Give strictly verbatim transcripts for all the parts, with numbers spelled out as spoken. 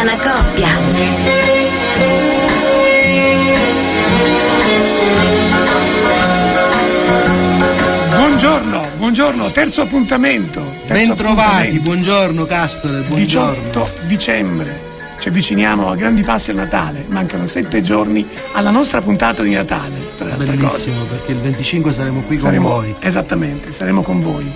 strana coppia. Buongiorno, buongiorno, terzo appuntamento. Terzo ben trovati, buongiorno Castore, buongiorno. diciotto dicembre. Ci avviciniamo a grandi passi a Natale, mancano sette giorni alla nostra puntata di Natale. Tra Bellissimo, perché il venticinque saremo qui saremo, con voi. Esattamente, saremo con voi.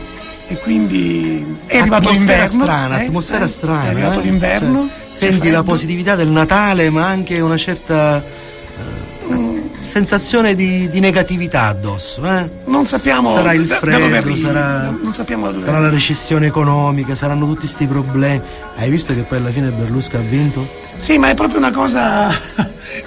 E quindi è arrivato l'inverno. Strana, eh? Atmosfera eh? strana. È arrivato eh? l'inverno. Cioè, senti la positività del Natale, ma anche una certa eh, mm. sensazione di, di negatività addosso. Eh? Non sappiamo. Sarà il freddo, sarà, non sappiamo da dove sarà la recessione economica, saranno tutti questi problemi. Hai visto che poi alla fine Berlusconi ha vinto? Sì, ma è proprio una cosa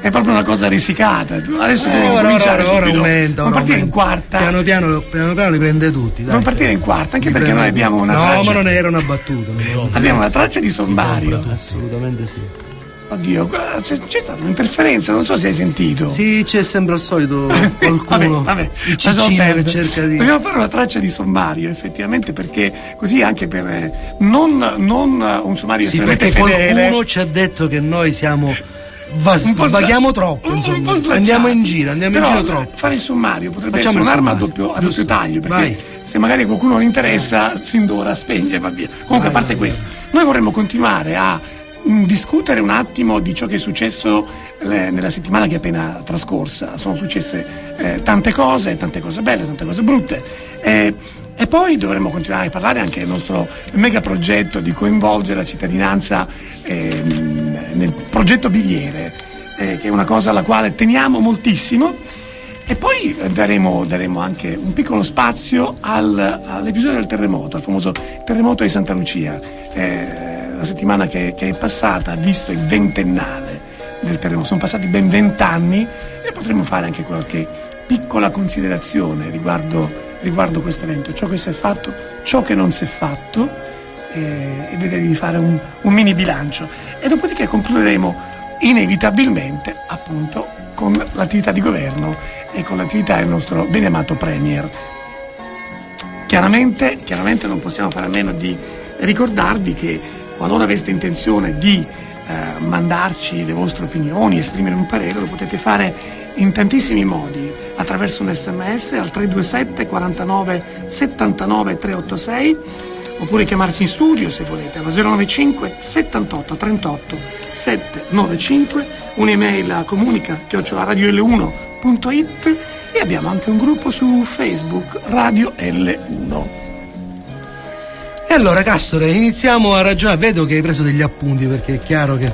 è proprio una cosa risicata. Adesso eh, devo ora, cominciare ora, ora, ora aumenta, non partire aumenta. in quarta. Piano piano, piano piano li prende tutti, dai. Non partire in quarta, anche perché noi abbiamo una no, traccia. No, ma non era una battuta. Non abbiamo una traccia di sommario. Assolutamente sì. Oddio, c'è, c'è stata un'interferenza, non so se hai sentito. Sì, c'è sempre al solito qualcuno. Vabbè, vabbè. Che cerca di... Dobbiamo fare una traccia di sommario, effettivamente, perché così anche per non, non un sommario sì, estremamente fedele. Sì, perché qualcuno ci ha detto che noi siamo vas- un po svaghiamo stra... troppo, insomma. Un po andiamo in giro, andiamo Però, in giro troppo. Fare il sommario potrebbe Facciamo essere un'arma a doppio, a doppio taglio, perché Vai. se magari a qualcuno gli interessa, Vai. sin d'ora spegne e va via. Comunque, Vai, a parte via. questo, noi vorremmo continuare a discutere un attimo di ciò che è successo eh, nella settimana che è appena trascorsa. Sono successe eh, tante cose, tante cose belle, tante cose brutte. Eh, e poi dovremmo continuare a parlare anche del nostro mega progetto di coinvolgere la cittadinanza eh, nel progetto Bigliere, eh, che è una cosa alla quale teniamo moltissimo. E poi daremo, daremo anche un piccolo spazio al, all'episodio del terremoto, al famoso terremoto di Santa Lucia. Eh, La settimana che, che è passata ha visto il ventennale del terremoto. Sono passati ben vent'anni e potremmo fare anche qualche piccola considerazione riguardo, riguardo questo evento, ciò che si è fatto, ciò che non si è fatto, eh, e vedere di fare un, un mini bilancio. E dopodiché concluderemo inevitabilmente appunto con l'attività di governo e con l'attività del nostro benemato Premier. Chiaramente, chiaramente non possiamo fare a meno di ricordarvi che qualora aveste intenzione di eh, mandarci le vostre opinioni, esprimere un parere, lo potete fare in tantissimi modi, attraverso un sms al tre due sette quarantanove settantanove tre ottantasei, oppure chiamarci in studio se volete allo zero nove cinque settantotto trentotto settecentonovantacinque, un'email a comunica chiocciola radio L uno punto it, e abbiamo anche un gruppo su Facebook, Radio L uno. E allora Castore, iniziamo a ragionare. Vedo che hai preso degli appunti, perché è chiaro che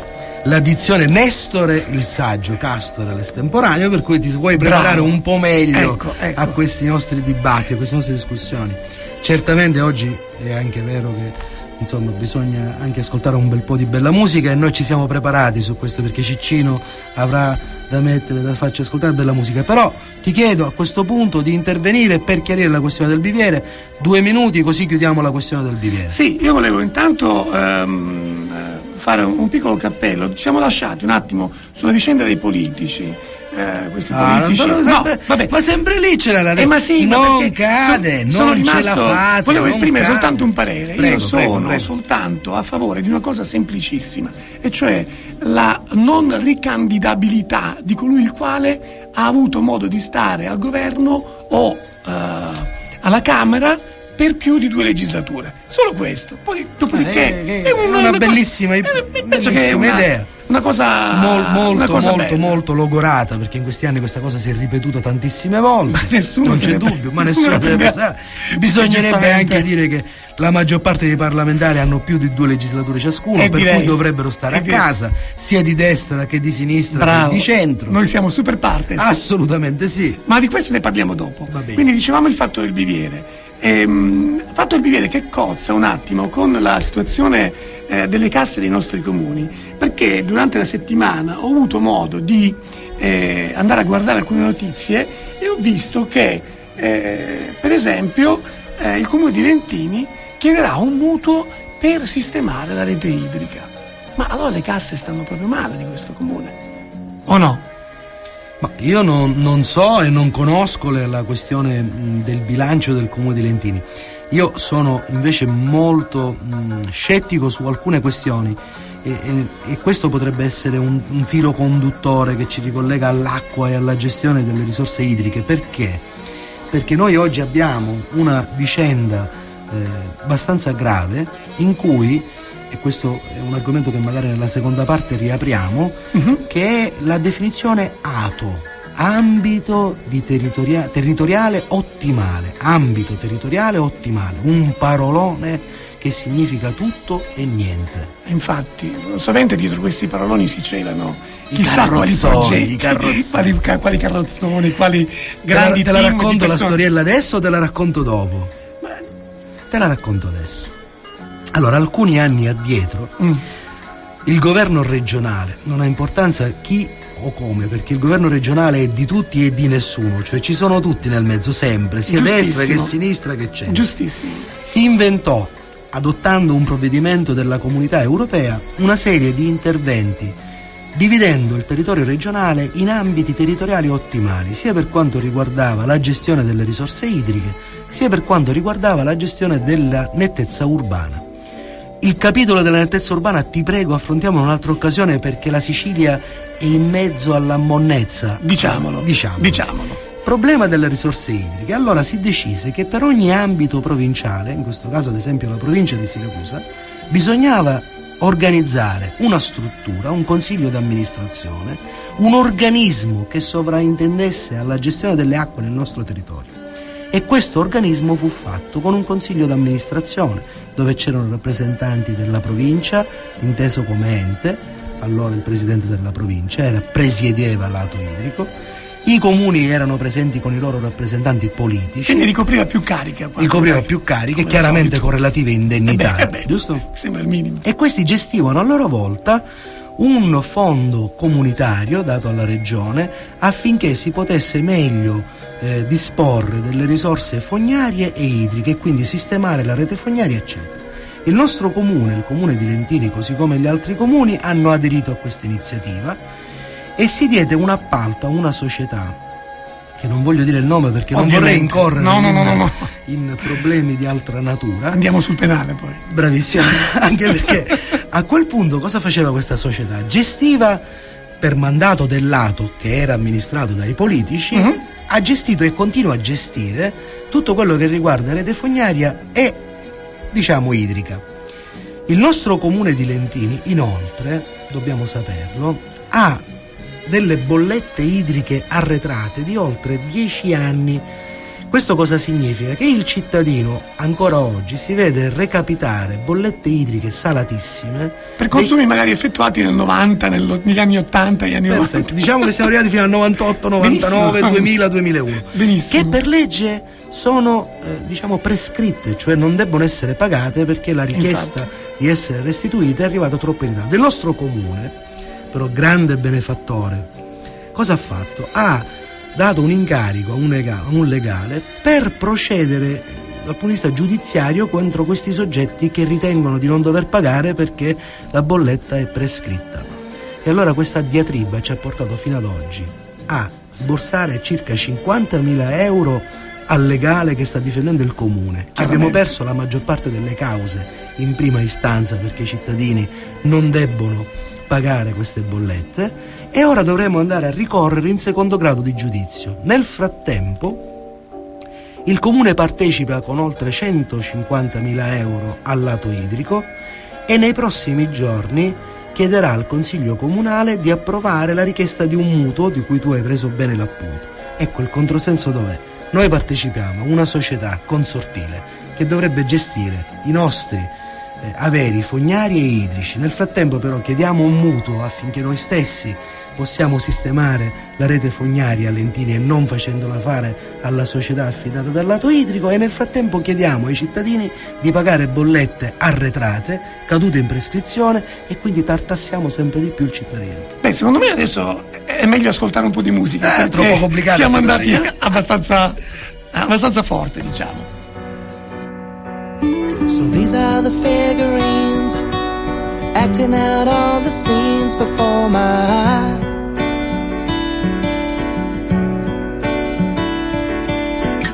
l'addizione Nestore il saggio, Castore l'estemporaneo, per cui ti vuoi preparare Bravo. un po' meglio ecco, ecco. a questi nostri dibattiti, a queste nostre discussioni. Certamente oggi è anche vero che insomma bisogna anche ascoltare un bel po' di bella musica, e noi ci siamo preparati su questo, perché Ciccino avrà da mettere, da farci ascoltare bella musica. Però ti chiedo a questo punto di intervenire per chiarire la questione del Biviere, due minuti, così chiudiamo la questione del Biviere. Sì, io volevo intanto ehm, fare un piccolo cappello. Ci siamo lasciati un attimo sulla vicenda dei politici. Eh, questi ah, politici non sempre, no, vabbè. ma sempre lì c'era la eh, ma sì, non ma cade, sono, non rimasto, ce la fate, volevo esprimere cade. soltanto un parere. Prego, Io sono prego, prego. soltanto a favore di una cosa semplicissima, e cioè la non ricandidabilità di colui il quale ha avuto modo di stare al governo o eh, alla Camera per più di due legislature. Solo questo. Poi dopodiché eh, eh, è, una, è una bellissima, cosa, bellissima che è una, idea. Una cosa Mol, molto una cosa molto bella. molto logorata, perché in questi anni questa cosa si è ripetuta tantissime volte. Ma nessuno non c'è dubbio, ma nessuno, nessuno ne sa. Bisognerebbe anche dire che la maggior parte dei parlamentari hanno più di due legislature ciascuno, e per direi, cui dovrebbero stare a direi. casa, sia di destra che di sinistra Bravo. che di centro. Noi siamo super partes. Assolutamente sì. Ma di questo ne parliamo dopo. Quindi dicevamo il fatto del Biviere. Ehm, fatto il Biviere che cozza un attimo con la situazione eh, delle casse dei nostri comuni, perché durante la settimana ho avuto modo di eh, andare a guardare alcune notizie e ho visto che eh, per esempio eh, il comune di Lentini chiederà un mutuo per sistemare la rete idrica. Ma allora le casse stanno proprio male di questo comune, o no? Ma io non, non so e non conosco la questione del bilancio del comune di Lentini. Io sono invece molto mh, scettico su alcune questioni e, e, e questo potrebbe essere un, un filo conduttore che ci ricollega all'acqua e alla gestione delle risorse idriche. Perché? Perché noi oggi abbiamo una vicenda eh, abbastanza grave in cui, e questo è un argomento che magari nella seconda parte riapriamo, uh-huh. che è la definizione A T O, ambito di territoria- territoriale ottimale, ambito territoriale ottimale, un parolone che significa tutto e niente. Infatti, sovente dietro questi paroloni si celano I chissà quali progetti, i carrozzoni, quali, quali carrozzoni, quali grandi team. Te la, te la racconto la storiella adesso o te la racconto dopo? Beh. Te la racconto adesso. Allora, alcuni anni addietro, mm. il governo regionale, non ha importanza chi o come, perché il governo regionale è di tutti e di nessuno, cioè ci sono tutti nel mezzo sempre, sia destra che sinistra che centro. Giustissimo. Si inventò, adottando un provvedimento della Comunità Europea, una serie di interventi dividendo il territorio regionale in ambiti territoriali ottimali, sia per quanto riguardava la gestione delle risorse idriche, sia per quanto riguardava la gestione della nettezza urbana. Il capitolo della nettezza urbana, ti prego, affrontiamo in un'altra occasione, perché la Sicilia è in mezzo alla monnezza. Diciamolo, diciamolo. Diciamolo. Problema delle risorse idriche. Allora si decise che per ogni ambito provinciale, in questo caso ad esempio la provincia di Siracusa, bisognava organizzare una struttura, un consiglio d'amministrazione, un organismo che sovraintendesse alla gestione delle acque nel nostro territorio. E questo organismo fu fatto con un consiglio d'amministrazione dove c'erano rappresentanti della provincia, inteso come ente. Allora il presidente della provincia era, presiedeva l'ato idrico, i comuni erano presenti con i loro rappresentanti politici. Quindi ricopriva più cariche. Ricopriva più cariche, chiaramente con relative indennità. Eh beh, eh beh, giusto? Sembra il minimo. E questi gestivano a loro volta un fondo comunitario dato alla regione affinché si potesse meglio eh, disporre delle risorse fognarie e idriche e quindi sistemare la rete fognaria eccetera. Il nostro comune, il comune di Lentini, così come gli altri comuni, hanno aderito a questa iniziativa e si diede un appalto a una società che non voglio dire il nome perché Ovviamente. non vorrei incorrere no, no, in, no, no, no. in problemi di altra natura. Andiamo sul penale poi. Bravissimo, anche perché a quel punto cosa faceva questa società? Gestiva per mandato dell'A T O, che era amministrato dai politici, uh-huh. ha gestito e continua a gestire tutto quello che riguarda rete fognaria e, diciamo, idrica. Il nostro comune di Lentini, inoltre, dobbiamo saperlo, ha delle bollette idriche arretrate di oltre dieci anni. Questo cosa significa? Che il cittadino ancora oggi si vede recapitare bollette idriche salatissime per consumi dei... magari effettuati nel novanta, nel... negli anni ottanta, negli anni novanta. Perfetto, diciamo che siamo arrivati fino al novantotto, novantanove, benissimo. duemila, duemilauno. Benissimo. Che per legge sono eh, diciamo prescritte, cioè non debbono essere pagate perché la richiesta Infatti. di essere restituite è arrivata troppo in tardo. Il nostro comune, però grande benefattore, cosa ha fatto? Ha dato un incarico a un legale per procedere dal punto di vista giudiziario contro questi soggetti che ritengono di non dover pagare perché la bolletta è prescritta. E allora questa diatriba ci ha portato fino ad oggi a sborsare circa cinquantamila euro al legale che sta difendendo il comune. Abbiamo perso la maggior parte delle cause in prima istanza perché i cittadini non debbono pagare queste bollette. E ora dovremo andare a ricorrere in secondo grado di giudizio. Nel frattempo, il comune partecipa con oltre centocinquantamila euro al lato idrico e nei prossimi giorni chiederà al Consiglio Comunale di approvare la richiesta di un mutuo di cui tu hai preso bene l'appunto. Ecco il controsenso dov'è? Noi partecipiamo a una società consortile che dovrebbe gestire i nostri averi fognari e idrici. Nel frattempo però chiediamo un mutuo affinché noi stessi possiamo sistemare la rete fognaria a Lentini e non facendola fare alla società affidata dal lato idrico, e nel frattempo chiediamo ai cittadini di pagare bollette arretrate, cadute in prescrizione, e quindi tartassiamo sempre di più il cittadino. Beh, secondo me adesso è meglio ascoltare un po' di musica, eh, è troppo complicato. Siamo andati troppo. abbastanza abbastanza forte, diciamo. So these are the figurines, acting out all the scenes before my eyes.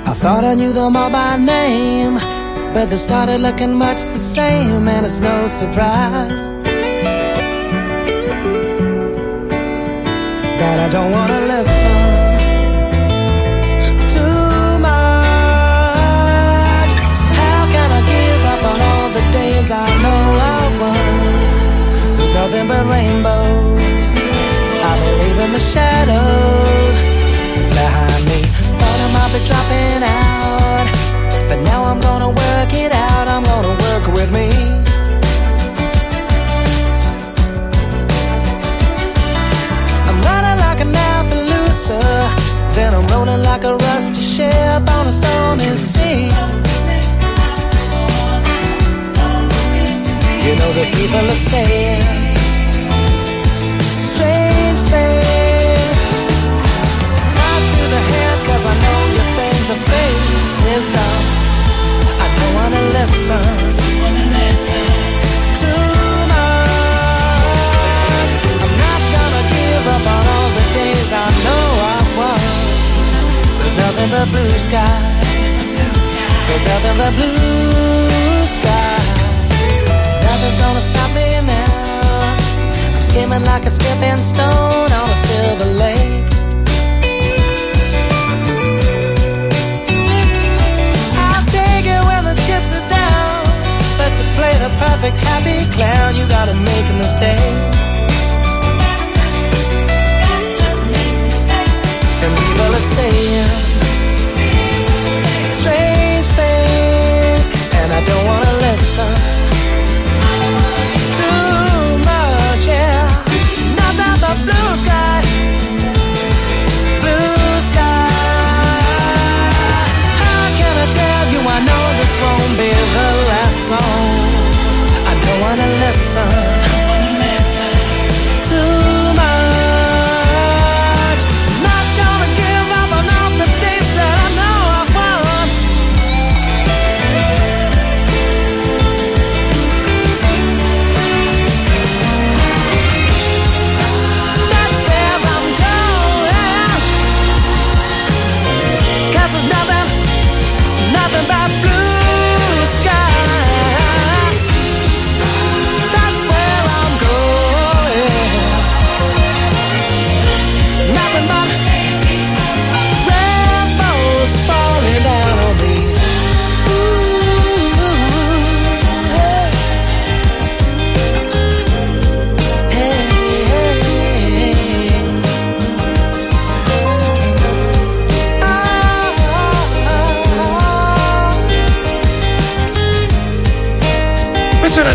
I thought I knew them all by name, but they started looking much the same, and it's no surprise. that I don't want to listen too much. How can I give up on all the days I know I've won? There's nothing but rainbows. I believe in the shadows behind me. Thought I might be dropping out, but now I'm gonna work it out. I'm gonna work with me. Then I'm rolling like a rusty ship on a stormy sea. You know that people are saying strange things. Talk to the head, cause I know you think the face is gone. I don't wanna listen too much. I'm not gonna give up on all the days I know I've won. There's nothing but blue sky. There's nothing but blue sky. Nothing's gonna stop me now. I'm skimming like a skipping stone on a silver lake. I'll take it when the chips are down, but to play the perfect happy clown, you gotta make a mistake. And people are saying strange things, and I don't want to listen too much, yeah. Nothing but blue sky, blue sky. How can I tell you I know this won't be the last song? I don't want to listen.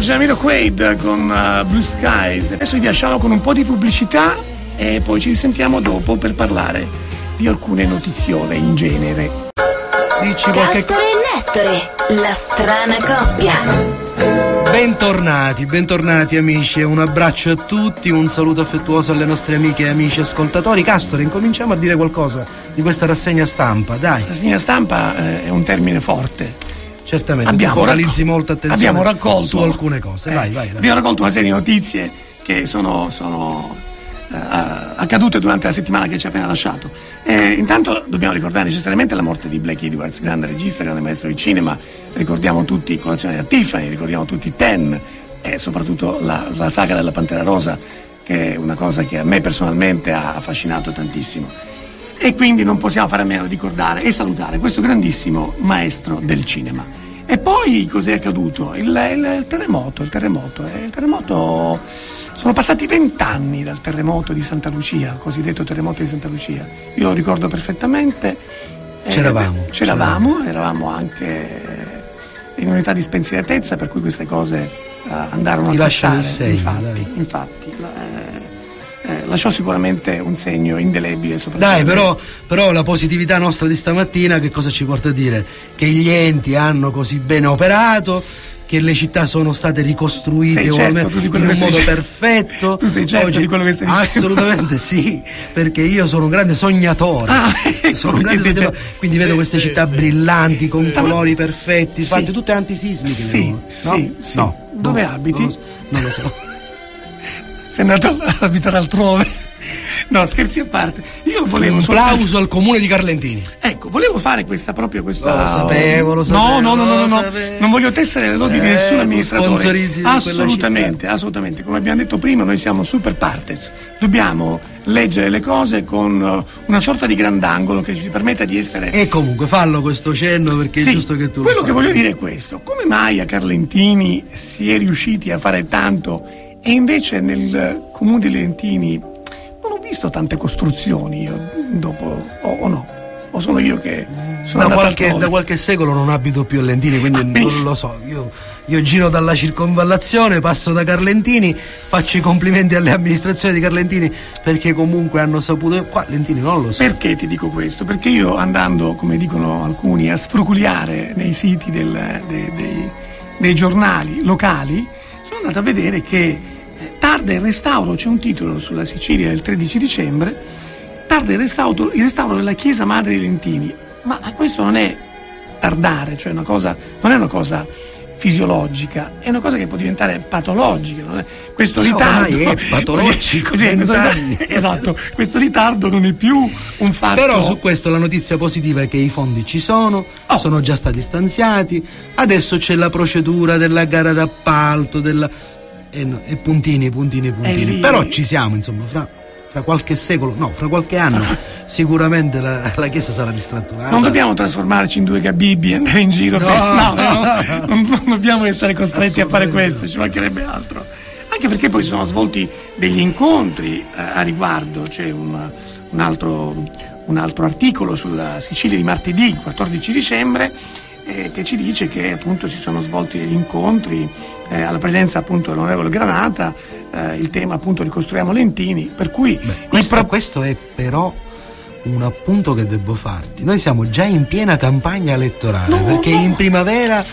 Jamiro Quaid con uh, Blue Skies. Adesso vi lasciamo con un po' di pubblicità e poi ci risentiamo dopo per parlare di alcune notiziole in genere. Dici qualche... Castore e Nestore, la strana coppia. Bentornati, bentornati amici, un abbraccio a tutti, un saluto affettuoso alle nostre amiche e amici ascoltatori. Castore, incominciamo a dire qualcosa di questa rassegna stampa, dai. Rassegna stampa eh, è un termine forte. Certamente, abbiamo focalizzi raccol- molta attenzione abbiamo raccolto, su alcune cose. Eh, vai, vai, vai. Abbiamo raccolto una serie di notizie che sono, sono eh, accadute durante la settimana che ci ha appena lasciato. Eh, intanto dobbiamo ricordare necessariamente la morte di Blake Edwards, grande regista, grande maestro di cinema. Ricordiamo tutti Colazione da Tiffany, ricordiamo tutti Ten e soprattutto la, la saga della Pantera Rosa, che è una cosa che a me personalmente ha affascinato tantissimo. E quindi non possiamo fare a meno di ricordare e salutare questo grandissimo maestro del cinema. E poi cos'è accaduto? Il, il, il terremoto, il terremoto, eh, il terremoto. Sono passati vent'anni dal terremoto di Santa Lucia, il cosiddetto terremoto di Santa Lucia. Io lo ricordo perfettamente. Eh, c'eravamo, c'eravamo, eravamo anche in unità di spensieratezza, per cui queste cose eh, andarono Ti a lasciare. Infatti, dai. infatti. Eh, Eh, lasciò sicuramente un segno indelebile soprattutto. Dai, però, però la positività nostra di stamattina che cosa ci porta a dire? Che gli enti hanno così bene operato, che le città sono state ricostruite certo in un modo sei... perfetto. Tu sei certo oggi... di quello che stai dicendo? Assolutamente sì, perché io sono un grande sognatore. Ah, ecco, sono un grande sognatore. Certo. Quindi sì, vedo queste sì, città sì. brillanti con Stava... colori perfetti, sì. fatte tutte antisismiche. Sì, no? sì, sì. No. Dove no, abiti? Non lo so. Non lo so. Sei andato ad abitare altrove. No, scherzi a parte. Io volevo un plauso al comune di Carlentini. Ecco, volevo fare questa proprio questa. Lo sapevo, lo sapevo. No, no, no, no, no, no. Non voglio tessere le lodi eh, di nessun amministratore. Assolutamente, assolutamente. Come abbiamo detto prima, noi siamo super partes. Dobbiamo leggere le cose con una sorta di grandangolo che ci permetta di essere. E comunque fallo questo cenno, perché sì, è giusto che tu. Quello che voglio dire è questo: come mai a Carlentini si è riusciti a fare tanto e invece nel comune di Lentini non ho visto tante costruzioni io dopo, o, o no? O sono io che sono da qualche, da qualche secolo non abito più a Lentini, quindi ah, non lo so, io Io giro dalla circonvallazione, passo da Carlentini, faccio i complimenti alle amministrazioni di Carlentini perché comunque hanno saputo. Qua Lentini non lo so. Perché ti dico questo? Perché io, andando, come dicono alcuni, a sfruculiare nei siti del, dei, dei, dei giornali locali, sono andato a vedere che tarda il restauro, c'è un titolo sulla Sicilia del tredici dicembre, tarda il restauro, il restauro della chiesa madre di Lentini. Ma questo non è tardare, cioè una cosa, non è una cosa fisiologica, è una cosa che può diventare patologica, non è? Questo no, ritardo è patologico, cioè, esatto, questo ritardo non è più un fatto. Però su questo la notizia positiva è che i fondi ci sono, oh. sono già stati stanziati, adesso c'è la procedura della gara d'appalto, della... e, no, e puntini, puntini, puntini, però ci siamo, insomma, fra... fra qualche secolo, no, fra qualche anno sicuramente la, la chiesa sarà ristrutturata. Non dobbiamo trasformarci in due gabibbi e andare in giro, no, per... no, no, no, non dobbiamo essere costretti a fare questo, ci mancherebbe altro. Anche perché poi sono svolti degli incontri eh, a riguardo, c'è un, un, altro, un altro articolo sulla Sicilia di martedì, quattordici dicembre, eh, che ci dice che appunto si sono svolti degli incontri eh, alla presenza appunto dell'onorevole Granata. Uh, il tema appunto ricostruiamo Lentini, per cui Beh, questo, pro... questo è però un appunto che devo farti. Noi siamo già in piena campagna elettorale, no, perché no. in primavera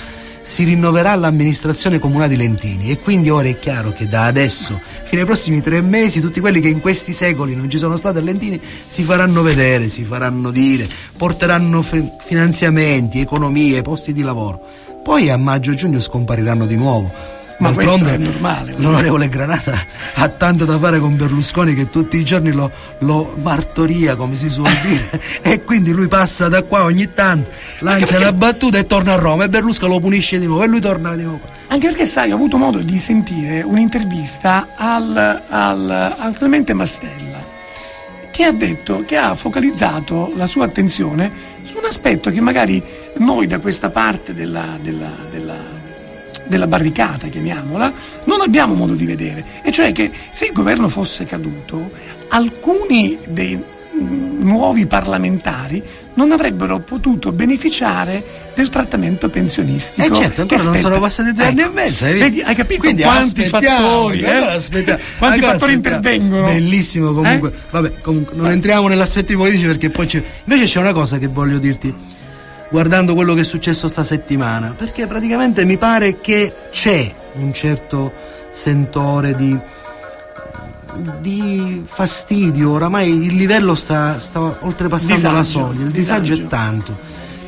si rinnoverà l'amministrazione comunale di Lentini e quindi ora è chiaro che da adesso fino ai prossimi tre mesi tutti quelli che in questi secoli non ci sono stati a Lentini si faranno vedere, si faranno dire, porteranno f- finanziamenti, economie, posti di lavoro. Poi a maggio-giugno scompariranno di nuovo. Ma questo è normale. L'onorevole Granata ha tanto da fare con Berlusconi che tutti i giorni lo, lo martoria, come si suol dire, e quindi lui passa da qua ogni tanto, lancia la battuta e torna a Roma e Berlusconi lo punisce di nuovo e lui torna di nuovo. Anche perché sai, ho avuto modo di sentire un'intervista al, al, al Clemente Mastella, che ha detto, che ha focalizzato la sua attenzione su un aspetto che magari noi da questa parte della, della, della della barricata, chiamiamola, non abbiamo modo di vedere, e cioè che se il governo fosse caduto alcuni dei nuovi parlamentari non avrebbero potuto beneficiare del trattamento pensionistico. E certo, ancora non sono passati due anni ecco. e mezzo, hai, Vedi, hai capito Quindi quanti fattori eh? allora quanti allora fattori intervengono. Bellissimo comunque. Eh? Vabbè, comunque non Vabbè. entriamo negli aspetti politici perché poi c'è... invece c'è una cosa che voglio dirti, guardando quello che è successo sta settimana, perché praticamente mi pare che c'è un certo sentore di, di fastidio, oramai il livello sta, sta oltrepassando disagio, la soglia, il disagio, disagio è tanto.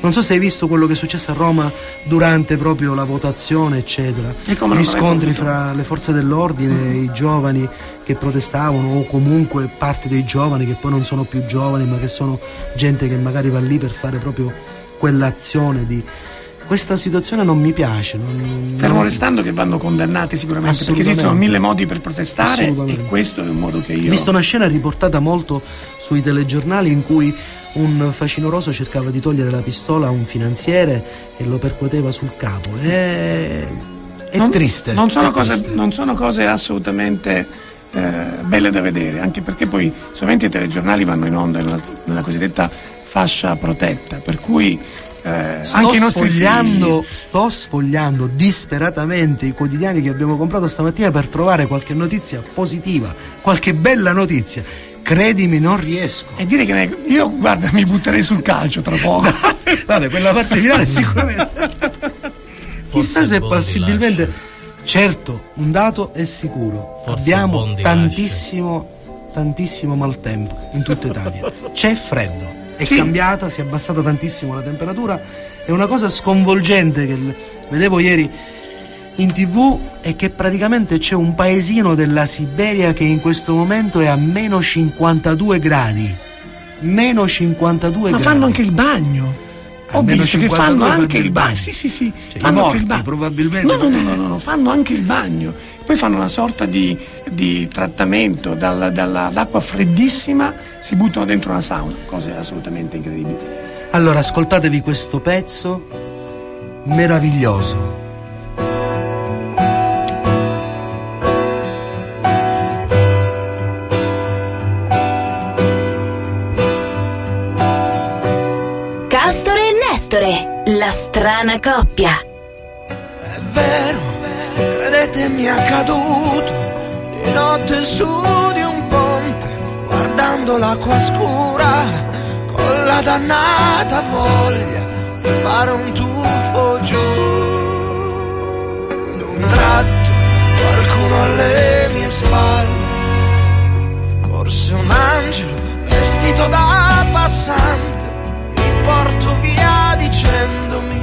Non so se hai visto quello che è successo a Roma durante proprio la votazione, eccetera, gli scontri fra le forze dell'ordine, mm-hmm. i giovani che protestavano o comunque parte dei giovani che poi non sono più giovani ma che sono gente che magari va lì per fare proprio quell'azione di... Questa situazione non mi piace. Non... Fermo restando che vanno condannati sicuramente, perché esistono mille modi per protestare e questo è un modo che io... Ho visto una scena riportata molto sui telegiornali in cui un facinoroso cercava di togliere la pistola a un finanziere e lo percuoteva sul capo. È, è non, triste. Non sono, è cose, triste. non sono cose assolutamente... Eh, belle da vedere, anche perché poi solamente i telegiornali vanno in onda nella, nella cosiddetta fascia protetta, per cui eh, sto anche sfogliando, figli... sto sfogliando disperatamente i quotidiani che abbiamo comprato stamattina per trovare qualche notizia positiva, qualche bella notizia. Credimi, non riesco. E dire che ne... io guarda, mi butterei sul calcio tra poco. Vabbè, quella parte finale sicuramente. Chissà se possibilmente lascia. Certo, un dato è sicuro, Forse abbiamo tantissimo lascia. tantissimo maltempo in tutta Italia, c'è freddo, è sì. cambiata, si è abbassata tantissimo la temperatura, è una cosa sconvolgente che vedevo ieri in tv è che praticamente c'è un paesino della Siberia che in questo momento è a meno cinquantadue gradi. Meno cinquantadue Ma gradi. Ma fanno anche il bagno. Ho visto che fanno anche il bagno. Sì, sì, sì. Cioè, fanno morti, anche il bagno. Probabilmente. No, no, no, no, no, no, fanno anche il bagno. Poi fanno una sorta di, di trattamento dalla, dalla, dall'acqua freddissima, si buttano dentro una sauna, cose assolutamente incredibili. Allora, ascoltatevi questo pezzo meraviglioso. La strana coppia. È vero, credetemi, è accaduto di notte su di un ponte, guardando l'acqua scura, con la dannata voglia di fare un tuffo giù. D'un tratto qualcuno alle mie spalle, forse un angelo vestito da passante, porto via dicendomi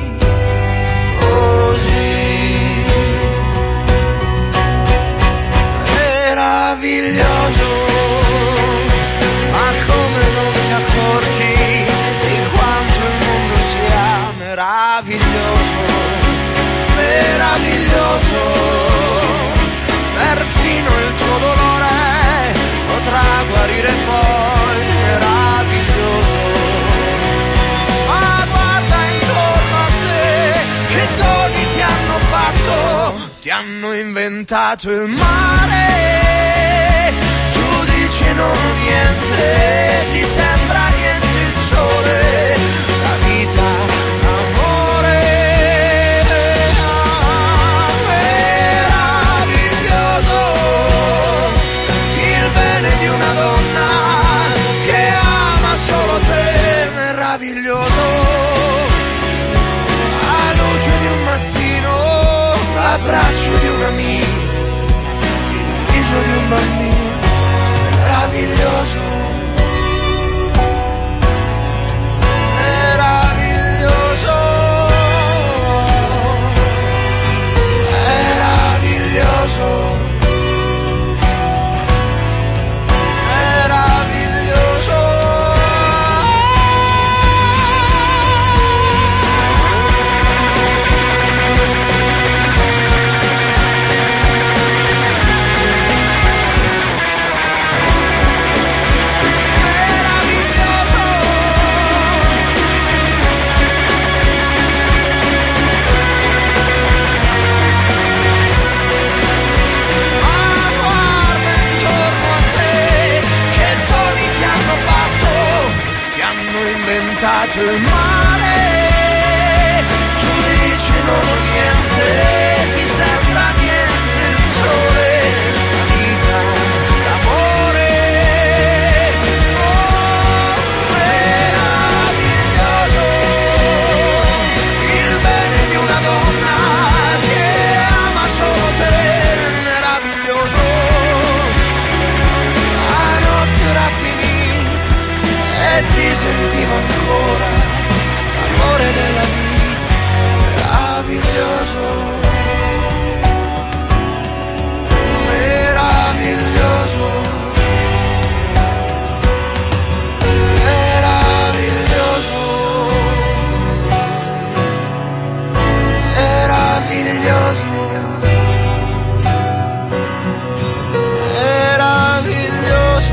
così meraviglioso. Ma come non ti accorgi di quanto il mondo sia meraviglioso, meraviglioso. Perfino il tuo dolore potrà guarire poi, meraviglioso. Ti hanno inventato il mare, tu dici non niente, ti sembra niente il sole, la vita, l'amore, ah, meraviglioso, il bene di una donna che ama solo te, meraviglioso. L'abbraccio di un amico, il viso di un bambino, meraviglioso, meraviglioso, meraviglioso, meraviglioso. Il mare, tu dici non niente, ti sembra niente il sole, la vita, l'amore, oh, meraviglioso, il bene di una donna che ama solo te, meraviglioso, la notte era finita e ti sentivo ancora l'amore della vita, meraviglioso, meraviglioso, meraviglioso, meraviglioso,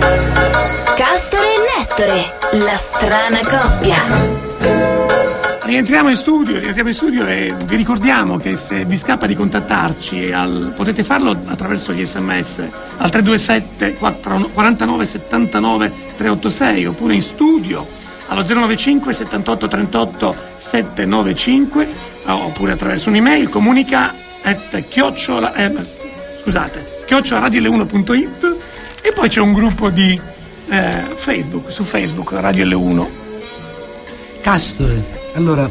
meraviglioso. Castore e Nestore, la strana coppia. Rientriamo in studio, rientriamo in studio e vi ricordiamo che se vi scappa di contattarci al, potete farlo attraverso gli sms al tre due sette quarantanove settantanove trecentoottantasei oppure in studio allo zero novantacinque settantotto trentotto settecentonovantacinque oppure attraverso un'email comunica at chiocciola, eh, scusate, chiocciola radio elle uno punto it e poi c'è un gruppo di Eh, Facebook, su Facebook Radio elle uno. Castore, allora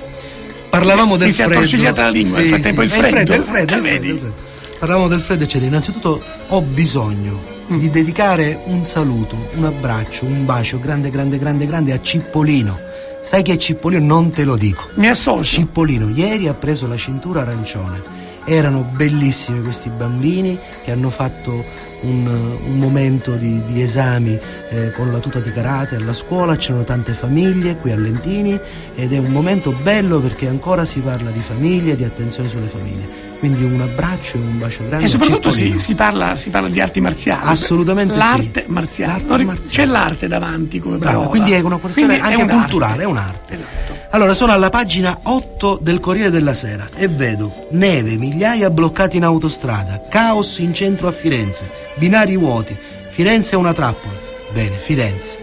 parlavamo del freddo. Mi si è attorcigliata la lingua, nel sì, frattempo sì, il, freddo, il, freddo, il, freddo, eh, il freddo, il freddo. Parlavamo del freddo, eccetera. Innanzitutto ho bisogno mm. di dedicare un saluto, un abbraccio, un bacio grande, grande, grande, grande a Cipollino, Sai chi è Cipollino? Non te lo dico. Mi associo. Cipollino ieri ha preso la cintura arancione. Erano bellissimi questi bambini che hanno fatto un, un momento di, di esami eh, con la tuta di karate alla scuola. C'erano tante famiglie qui a Lentini ed è un momento bello perché ancora si parla di famiglie, di attenzione sulle famiglie. Quindi un abbraccio e un bacio grande. E soprattutto si, si, parla, si parla di arti marziali. Assolutamente l'arte sì. Marziale. L'arte allora, marziale. C'è l'arte davanti come parola. Quindi è una questione quindi anche è culturale, è un'arte. Esatto. Allora sono alla pagina otto del Corriere della Sera e vedo neve, migliaia bloccati in autostrada, caos in centro a Firenze, binari vuoti, Firenze è una trappola. Bene, Firenze.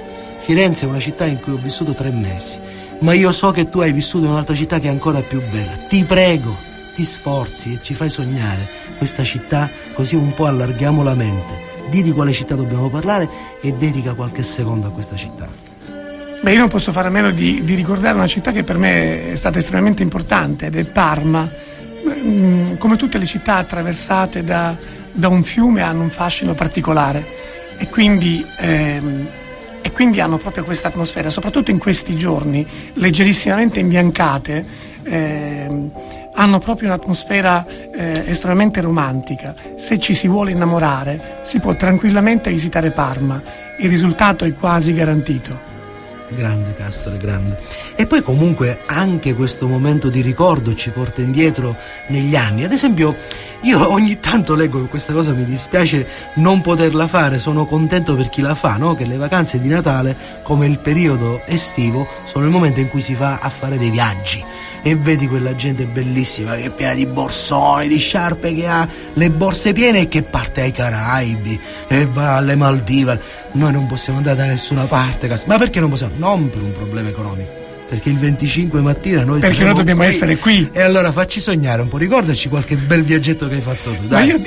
Firenze è una città in cui ho vissuto tre mesi, ma io so che tu hai vissuto in un'altra città che è ancora più bella. Ti prego, ti sforzi e ci fai sognare questa città, così un po' allarghiamo la mente. Di di quale città dobbiamo parlare e dedica qualche secondo a questa città. Beh, io non posso fare a meno di, di ricordare una città che per me è stata estremamente importante, ed è Parma. Come tutte le città attraversate da, da un fiume hanno un fascino particolare e quindi... Ehm, e quindi hanno proprio questa atmosfera, soprattutto in questi giorni leggerissimamente imbiancate, ehm, hanno proprio un'atmosfera eh, estremamente romantica. Se ci si vuole innamorare si può tranquillamente visitare Parma, il risultato è quasi garantito. Grande Castro, grande. E poi comunque anche questo momento di ricordo ci porta indietro negli anni. Ad esempio io ogni tanto leggo, questa cosa mi dispiace non poterla fare, sono contento per chi la fa, no? Che le vacanze di Natale come il periodo estivo sono il momento in cui si va a fare dei viaggi e vedi quella gente bellissima che è piena di borsoni, di sciarpe, che ha le borse piene e che parte ai Caraibi e va alle Maldive. Noi non possiamo andare da nessuna parte, ma perché non possiamo? Non per un problema economico, perché il venticinque mattina noi perché noi dobbiamo qui, essere qui. E allora facci sognare un po', ricordaci qualche bel viaggetto che hai fatto tu, dai. Ma io,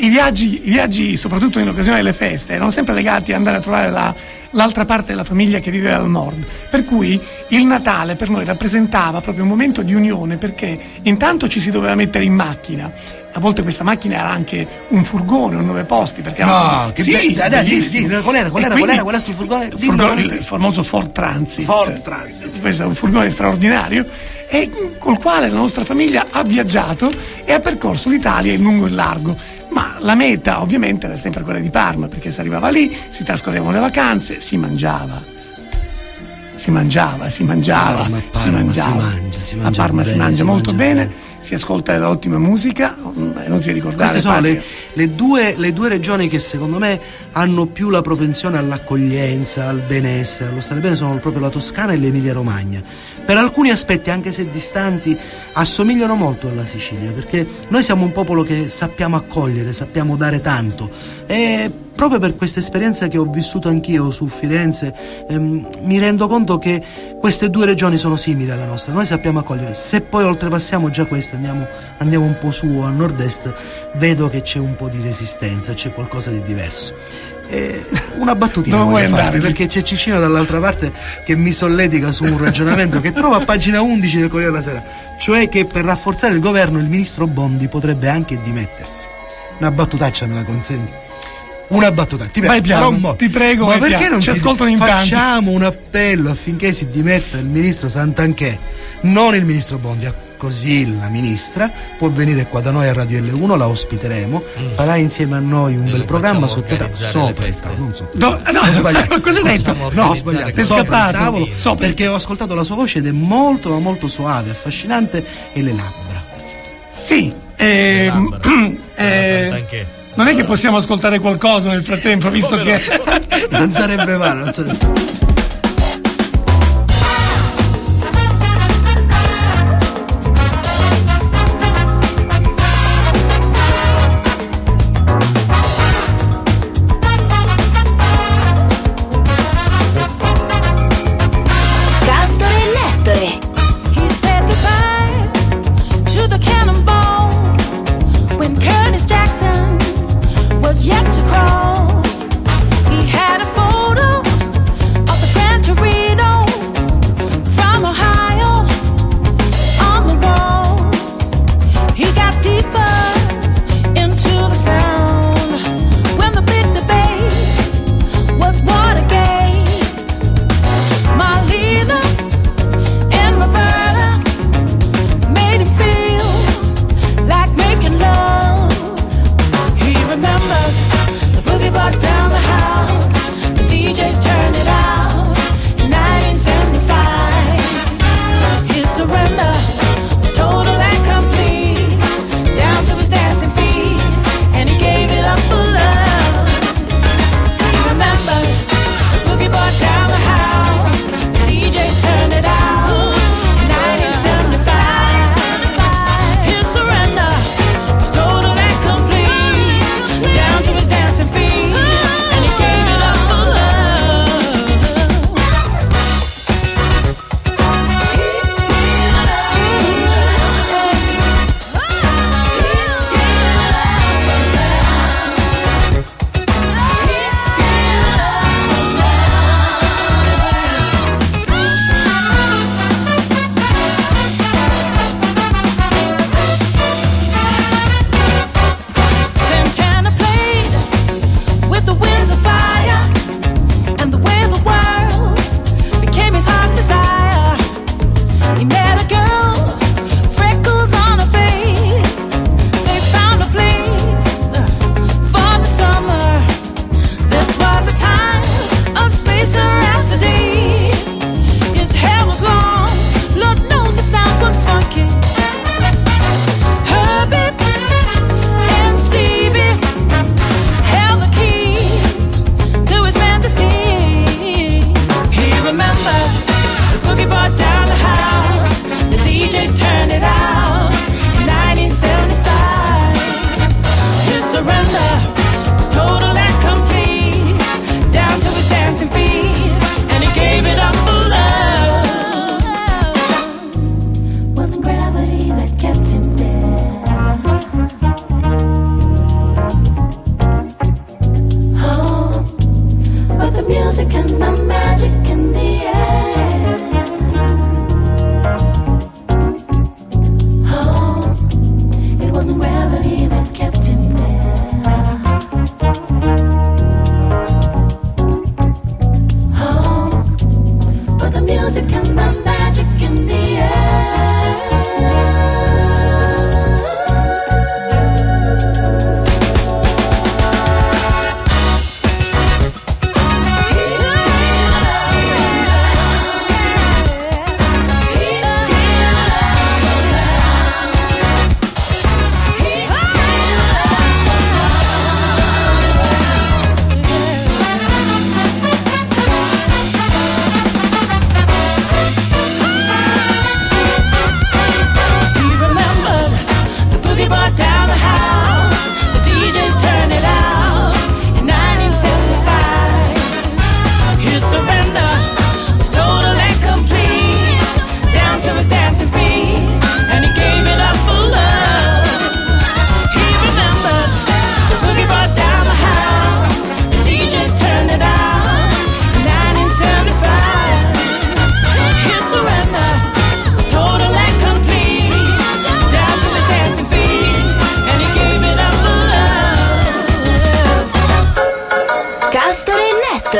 i viaggi i viaggi soprattutto in occasione delle feste erano sempre legati a andare a trovare la, l'altra parte della famiglia che vive al nord, per cui il Natale per noi rappresentava proprio un momento di unione, perché intanto ci si doveva mettere in macchina. A volte questa macchina era anche un furgone, un nove posti, perché no, era... che sì, be- dai, sì, sì, qual era, qual era, qual era, qual era sul furgone? furgone il famoso Ford Transit. Ford Transit. Questo è un furgone straordinario e col quale la nostra famiglia ha viaggiato e ha percorso l'Italia in lungo e in largo. Ma la meta ovviamente era sempre quella di Parma, perché si arrivava lì, si trascorrevano le vacanze, si mangiava. Si mangiava, si mangiava, Parma, Parma, si mangiava. Si mangia, si mangia a Parma bene, si mangia si molto mangia bene, bene, si ascolta dell'ottima musica, è inutile ricordare. Queste sono le, le, due, le due regioni che secondo me hanno più la propensione all'accoglienza, al benessere, allo stare bene, sono proprio la Toscana e l'Emilia Romagna. Per alcuni aspetti, anche se distanti, assomigliano molto alla Sicilia, perché noi siamo un popolo che sappiamo accogliere, sappiamo dare tanto e proprio per questa esperienza che ho vissuto anch'io su Firenze ehm, mi rendo conto che queste due regioni sono simili alla nostra, noi sappiamo accogliere. Se poi oltrepassiamo già questo, andiamo, andiamo un po' su a nord-est, vedo che c'è un po' di resistenza, c'è qualcosa di diverso. Eh, una battutina dove vuoi andare? Perché c'è Cicino dall'altra parte che mi solletica su un ragionamento che trovo a pagina undici del Corriere della Sera, cioè che per rafforzare il governo il ministro Bondi potrebbe anche dimettersi. Una battutaccia me la consenti? Una battuta, ti prego, piano, ti prego, ma perché piano. Non ci si... ascoltano in tanti. Facciamo un appello affinché si dimetta il ministro Santanchè, non il ministro Bondi, così la ministra può venire qua da noi a Radio L uno, la ospiteremo, mm. farà insieme a noi un e bel programma sotto il tavolo, non sotto il tavolo. No, no, cosa hai detto? No, ho sbagliato, sopra il tavolo, so perché ho ascoltato la sua voce ed è molto ma molto suave, affascinante, e le labbra. Sì, eh, le labbra. Eh, Santanchè. Non è che possiamo ascoltare qualcosa nel frattempo, visto no? che non sarebbe male, non sarebbe male. Yet to crawl. He had a photo of the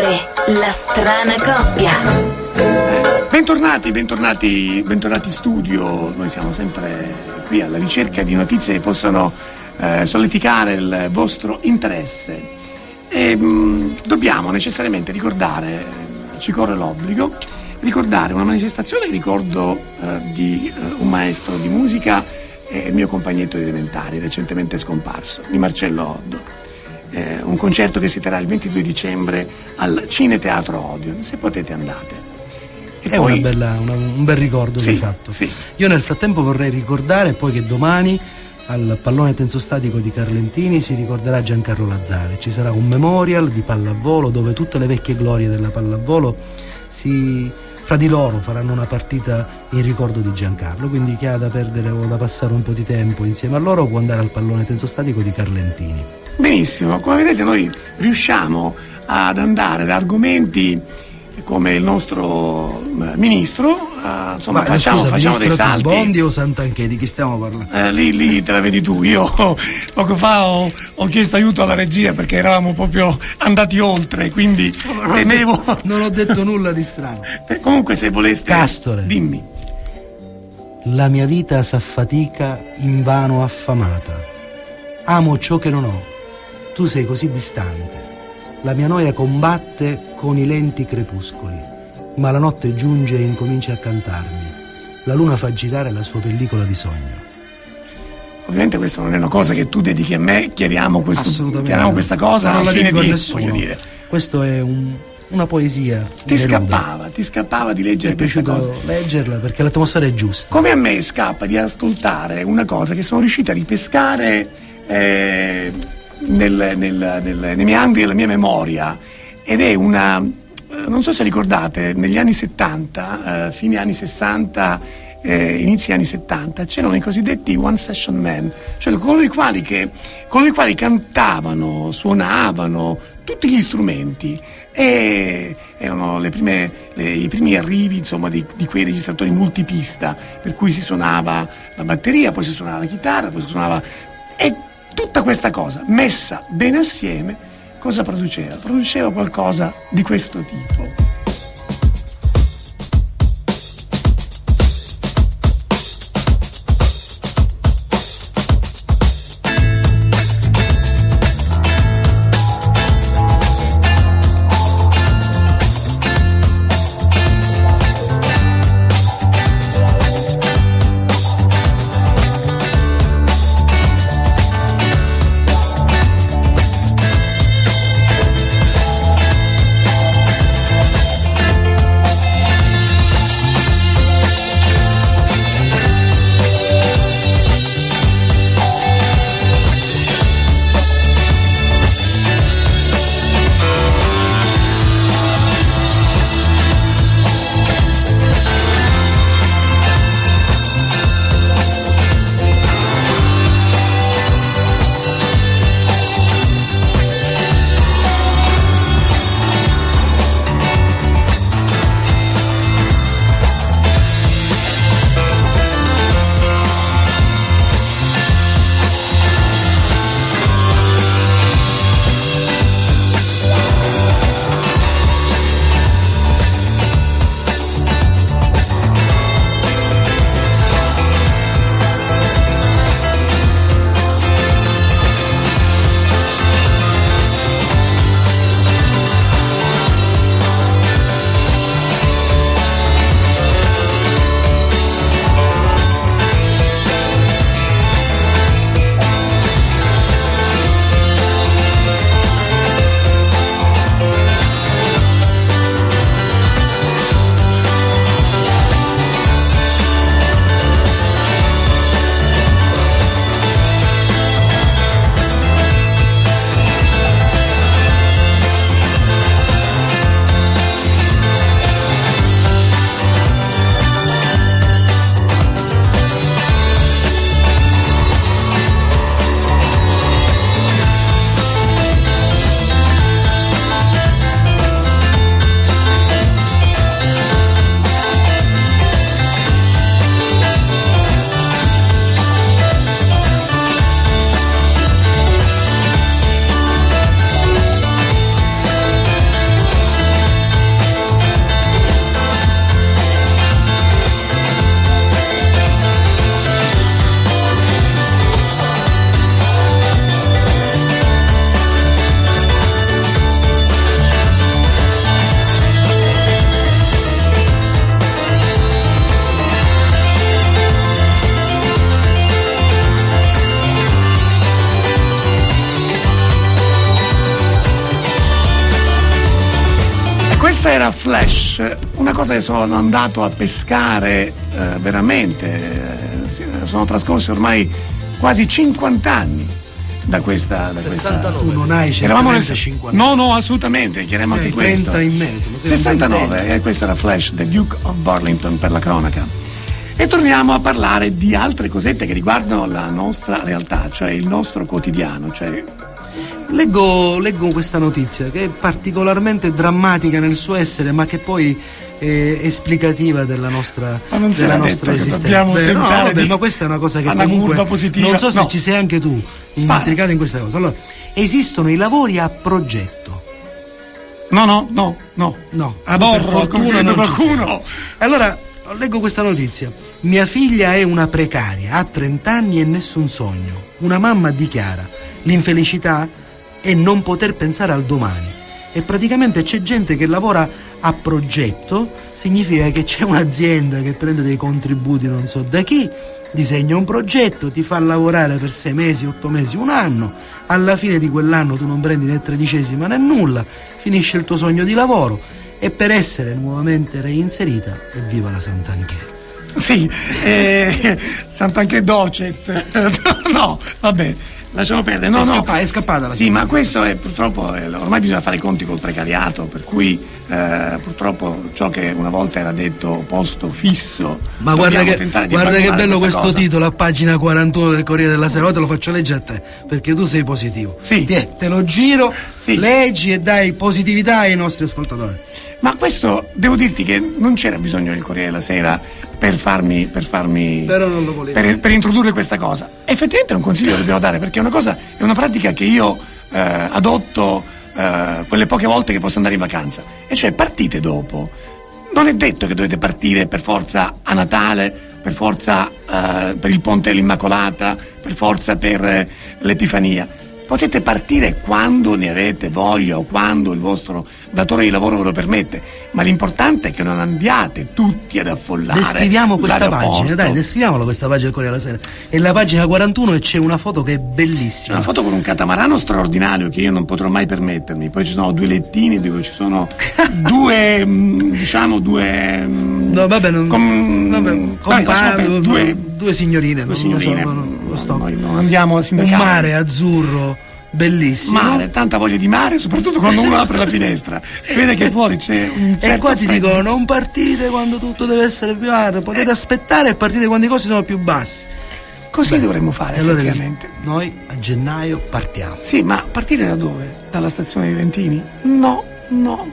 tre, la strana coppia. Bentornati, bentornati, bentornati in studio. Noi siamo sempre qui alla ricerca di notizie che possano eh, solleticare il vostro interesse. E mh, dobbiamo necessariamente ricordare, ci corre l'obbligo, ricordare una manifestazione in ricordo eh, di eh, un maestro di musica e mio compagnetto di elementari recentemente scomparso, di Marcello Oddo. Eh, un concerto che si terrà il ventidue dicembre al Cine Teatro Odeon. Se potete andate. E è poi... una bella, una, un bel ricordo sì, di fatto sì. Io nel frattempo vorrei ricordare poi che domani al Pallone Tensostatico di Carlentini si ricorderà Giancarlo Lazzari. Ci sarà un memorial di pallavolo dove tutte le vecchie glorie della pallavolo si, fra di loro faranno una partita in ricordo di Giancarlo. Quindi chi ha da perdere o da passare un po' di tempo insieme a loro può andare al Pallone Tensostatico di Carlentini. Benissimo, come vedete noi riusciamo ad andare da argomenti come il nostro ministro, uh, insomma. Ma, facciamo, scusa, facciamo dei salti. Bondi o Santanchè, di chi stiamo parlando? Eh, lì, lì te la vedi tu. Io poco fa ho, ho chiesto aiuto alla regia perché eravamo proprio andati oltre, quindi non temevo. Ho detto, non ho detto nulla di strano. Comunque se voleste, Castore, dimmi. La mia vita s'affatica invano affamata. Amo ciò che non ho, tu sei così distante. La mia noia combatte con i lenti crepuscoli, ma la notte giunge e incomincia a cantarmi. La luna fa girare la sua pellicola di sogno. Ovviamente questa non è una cosa che tu dedichi a me, chiariamo, questo, chiariamo questa cosa alla fine di nessuno, voglio dire. Questo è un, una poesia. Ti ineluda. scappava, ti scappava di leggere questa cosa. Mi è piaciuto leggerla perché l'atmosfera è giusta. Come a me scappa di ascoltare una cosa che sono riuscita a ripescare eh, Nel, nel, nel, nei miei angoli della mia memoria, ed è una, non so se ricordate, negli anni settanta, eh, fine anni sessanta, eh, inizi anni settanta, c'erano i cosiddetti one session men, cioè coloro i quali che coloro i quali cantavano, suonavano tutti gli strumenti, e erano le prime, le, i primi arrivi, insomma, di, di quei registratori multipista per cui si suonava la batteria, poi si suonava la chitarra, poi si suonava, e tutta questa cosa messa bene assieme, cosa produceva? Produceva qualcosa di questo tipo. cosa era Flash? Una cosa che sono andato a pescare eh, veramente, eh, sono trascorsi ormai quasi cinquanta anni da questa... Da sessantanove. Questa... Tu non hai certamente cinquanta. No, no, assolutamente, chiariamo anche questo. trenta in mezzo. sessantanove, e questo era Flash, The Duke of Burlington per la cronaca. E torniamo a parlare di altre cosette che riguardano la nostra realtà, cioè il nostro quotidiano, cioè... Leggo, leggo questa notizia che è particolarmente drammatica nel suo essere, ma che poi è esplicativa della nostra, ma non della nostra esistenza. Beh, no, vabbè, ma questa è una cosa che comunque non so se no. Ci sei anche tu immatricato in questa cosa. Allora, esistono i lavori a progetto. No, no, no, no. No, Aborro, qualcuno, non qualcuno. Allora, leggo questa notizia. Mia figlia è una precaria, ha trent'anni e nessun sogno. Una mamma dichiara: l'infelicità è non poter pensare al domani. E praticamente c'è gente che lavora a progetto, significa che c'è un'azienda che prende dei contributi non so da chi, disegna un progetto, ti fa lavorare per sei mesi, otto mesi, un anno. Alla fine di quell'anno tu non prendi né tredicesima né nulla, finisce il tuo sogno di lavoro e per essere nuovamente reinserita, evviva la Santanchè. Sì, eh, Santanchè docet. No, vabbè, lasciamo perdere. No, è, no. Scappa, è scappata la Sì, chiamata. Ma questo è purtroppo, è, ormai bisogna fare i conti col precariato, per cui eh, purtroppo ciò che una volta era detto posto fisso. Ma guarda che, guarda che bello questo cosa. Titolo a pagina quarantuno del Corriere della Sera, te lo faccio leggere a te, perché tu sei positivo. Sì. Te, te lo giro, sì. Leggi e dai positività ai nostri ascoltatori. Ma questo, devo dirti che non c'era bisogno del Corriere della Sera per farmi, per farmi, però non lo volevo. Per, per introdurre questa cosa. Effettivamente è un consiglio che dobbiamo dare, perché è una cosa, è una pratica che io eh, adotto eh, quelle poche volte che posso andare in vacanza. E cioè, partite dopo. Non è detto che dovete partire per forza a Natale, per forza eh, per il Ponte dell'Immacolata, per forza per eh, l'Epifania. Potete partire quando ne avete voglia o quando il vostro datore di lavoro ve lo permette, ma l'importante è che non andiate tutti ad affollare. Descriviamo questa pagina, dai, descriviamola questa pagina del Corriere della Sera. È la pagina quarantuno e c'è una foto che è bellissima. È una foto con un catamarano straordinario che io non potrò mai permettermi. Poi ci sono due lettini dove ci sono due, diciamo due. No, vabbè, non. Com, vabbè, compa- vabbè, due, due, due signorine. Due signorine. Non lo so, non, lo sto. Noi non andiamo a sindacare. Un mare azzurro. Bellissimo. Mare, tanta voglia di mare, soprattutto quando uno apre la finestra e vede che fuori c'è un certo e qua ti freddo. Dicono non partite quando tutto deve essere più alto, potete eh. aspettare e partire quando i costi sono più bassi. Così beh, dovremmo fare allora effettivamente. Noi a gennaio partiamo. Sì, ma partire da dove? Dalla stazione di Lentini? No, no.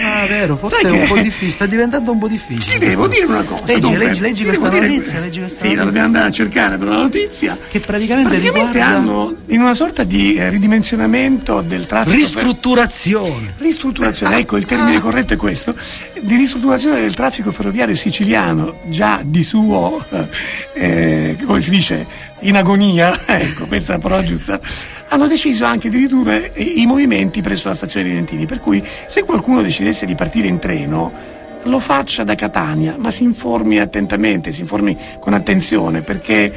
Ah, vero, forse sai è un po' difficile, sta diventando un po' difficile. Ti devo dire una cosa. Leggi, dunque, leggi, leggi questa notizia, dire... leggi questa sì, notizia. Sì, la dobbiamo andare a cercare per una notizia. Che praticamente, praticamente riguarda... hanno in una sorta di eh, ridimensionamento del traffico. Ristrutturazione. Per... Ristrutturazione, ecco il termine corretto è questo. Di ristrutturazione del traffico ferroviario siciliano, già di suo, eh, come si dice, in agonia, ecco questa è la parola giusta. Hanno deciso anche di ridurre i movimenti presso la stazione di Lentini, per cui se qualcuno decidesse di partire in treno lo faccia da Catania, ma si informi attentamente, si informi con attenzione, perché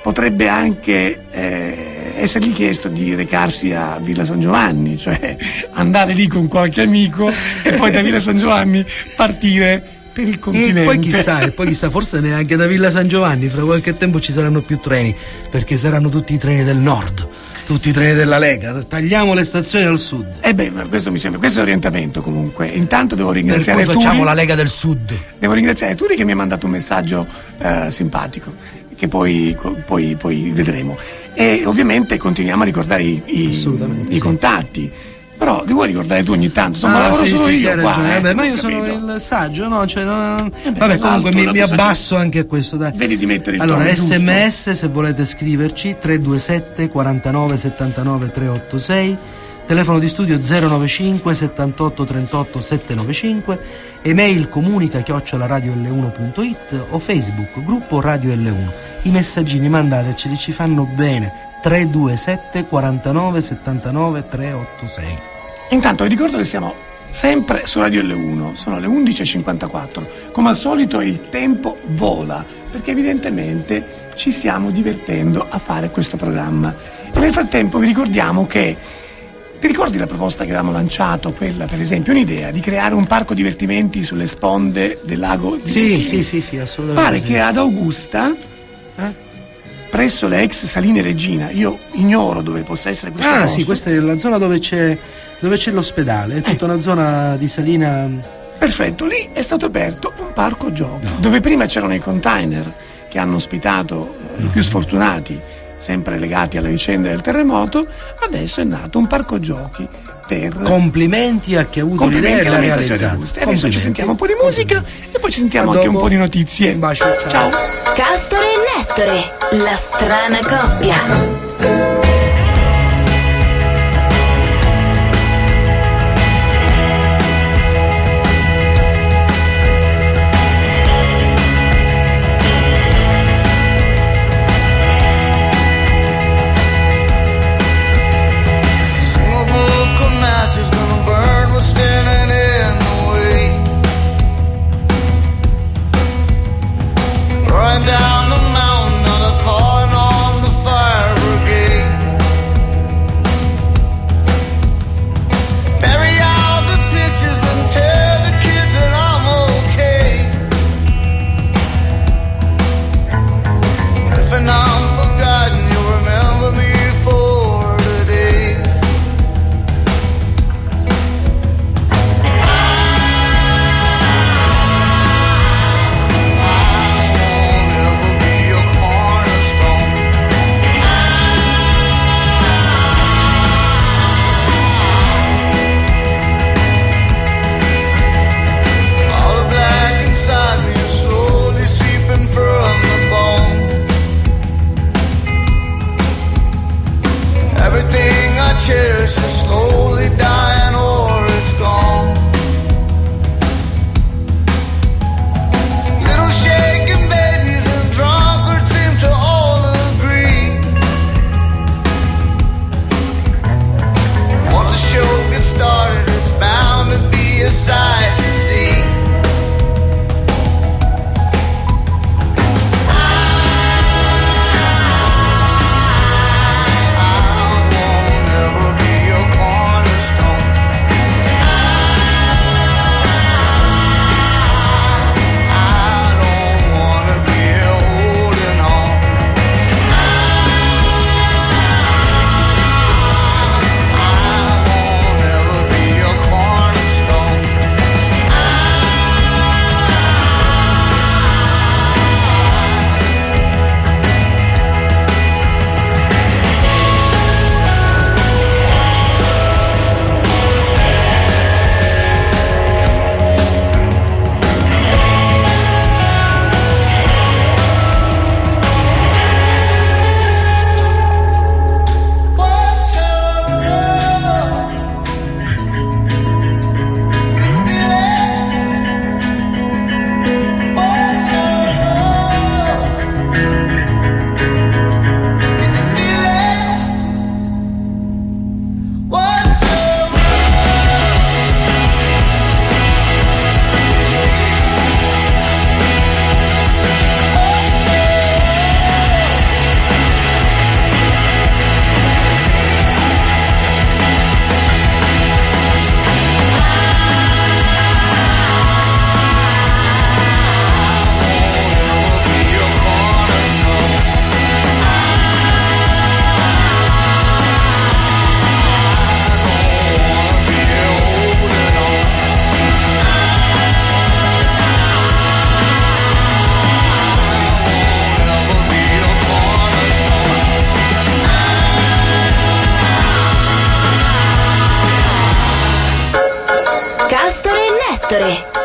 potrebbe anche eh, essergli chiesto di recarsi a Villa San Giovanni, cioè andare lì con qualche amico e poi da Villa San Giovanni partire per il continente. E poi chissà, e poi chissà, forse neanche da Villa San Giovanni, fra qualche tempo ci saranno più treni, perché saranno tutti i treni del nord. Tutti i treni della Lega, tagliamo le stazioni al sud. Eh beh, questo mi sembra, questo è l'orientamento comunque. Intanto devo ringraziare Turi. Facciamo la Lega del Sud. Devo ringraziare Turi che mi ha mandato un messaggio eh, simpatico, che poi, poi, poi vedremo. E ovviamente continuiamo a ricordare i, i, i sì. contatti. Però li vuoi ricordare tu ogni tanto? Insomma, ah, lavoro sì, solo sì, io qua, eh, vabbè, ma io capito. Sono il saggio, no? Cioè, non... Vabbè, vabbè comunque mi, mi abbasso anche a questo, dai. Vedi di mettere il allora, sms giusto. Se volete scriverci tre due sette quarantanove settantanove tre otto sei, telefono di studio zero nove cinque settantotto trentotto settecentonovantacinque, email comunica chiocciola radio elle uno punto it o Facebook gruppo Radio elle uno. I messaggini mandateceli, ci fanno bene. tre due sette quarantanove settantanove tre otto sei. Intanto vi ricordo che siamo sempre su Radio elle uno, sono le undici e cinquantaquattro. Come al solito il tempo vola, perché evidentemente ci stiamo divertendo a fare questo programma. E nel frattempo vi ricordiamo che Ti ricordi la proposta che avevamo lanciato, quella per esempio, un'idea di creare un parco divertimenti sulle sponde del lago di sì, Bikini? Sì, sì, sì, assolutamente. Pare sì. Che ad Augusta, eh? presso le ex Saline Regina, io ignoro dove possa essere questo posto. Ah sì, questa è la zona dove c'è, dove c'è l'ospedale, è tutta eh. una zona di salina... Perfetto, lì è stato aperto un parco giochi, no. dove prima c'erano i container che hanno ospitato no. i più sfortunati, sempre legati alla vicenda del terremoto. Adesso è nato un parco giochi per... Complimenti a chi ha avuto l'idea e l'ha realizzato. Adesso ci sentiamo un po' di musica e poi ci sentiamo anche un po' di notizie. Un bacio, ciao. ciao. Castore e Nestore, la strana coppia.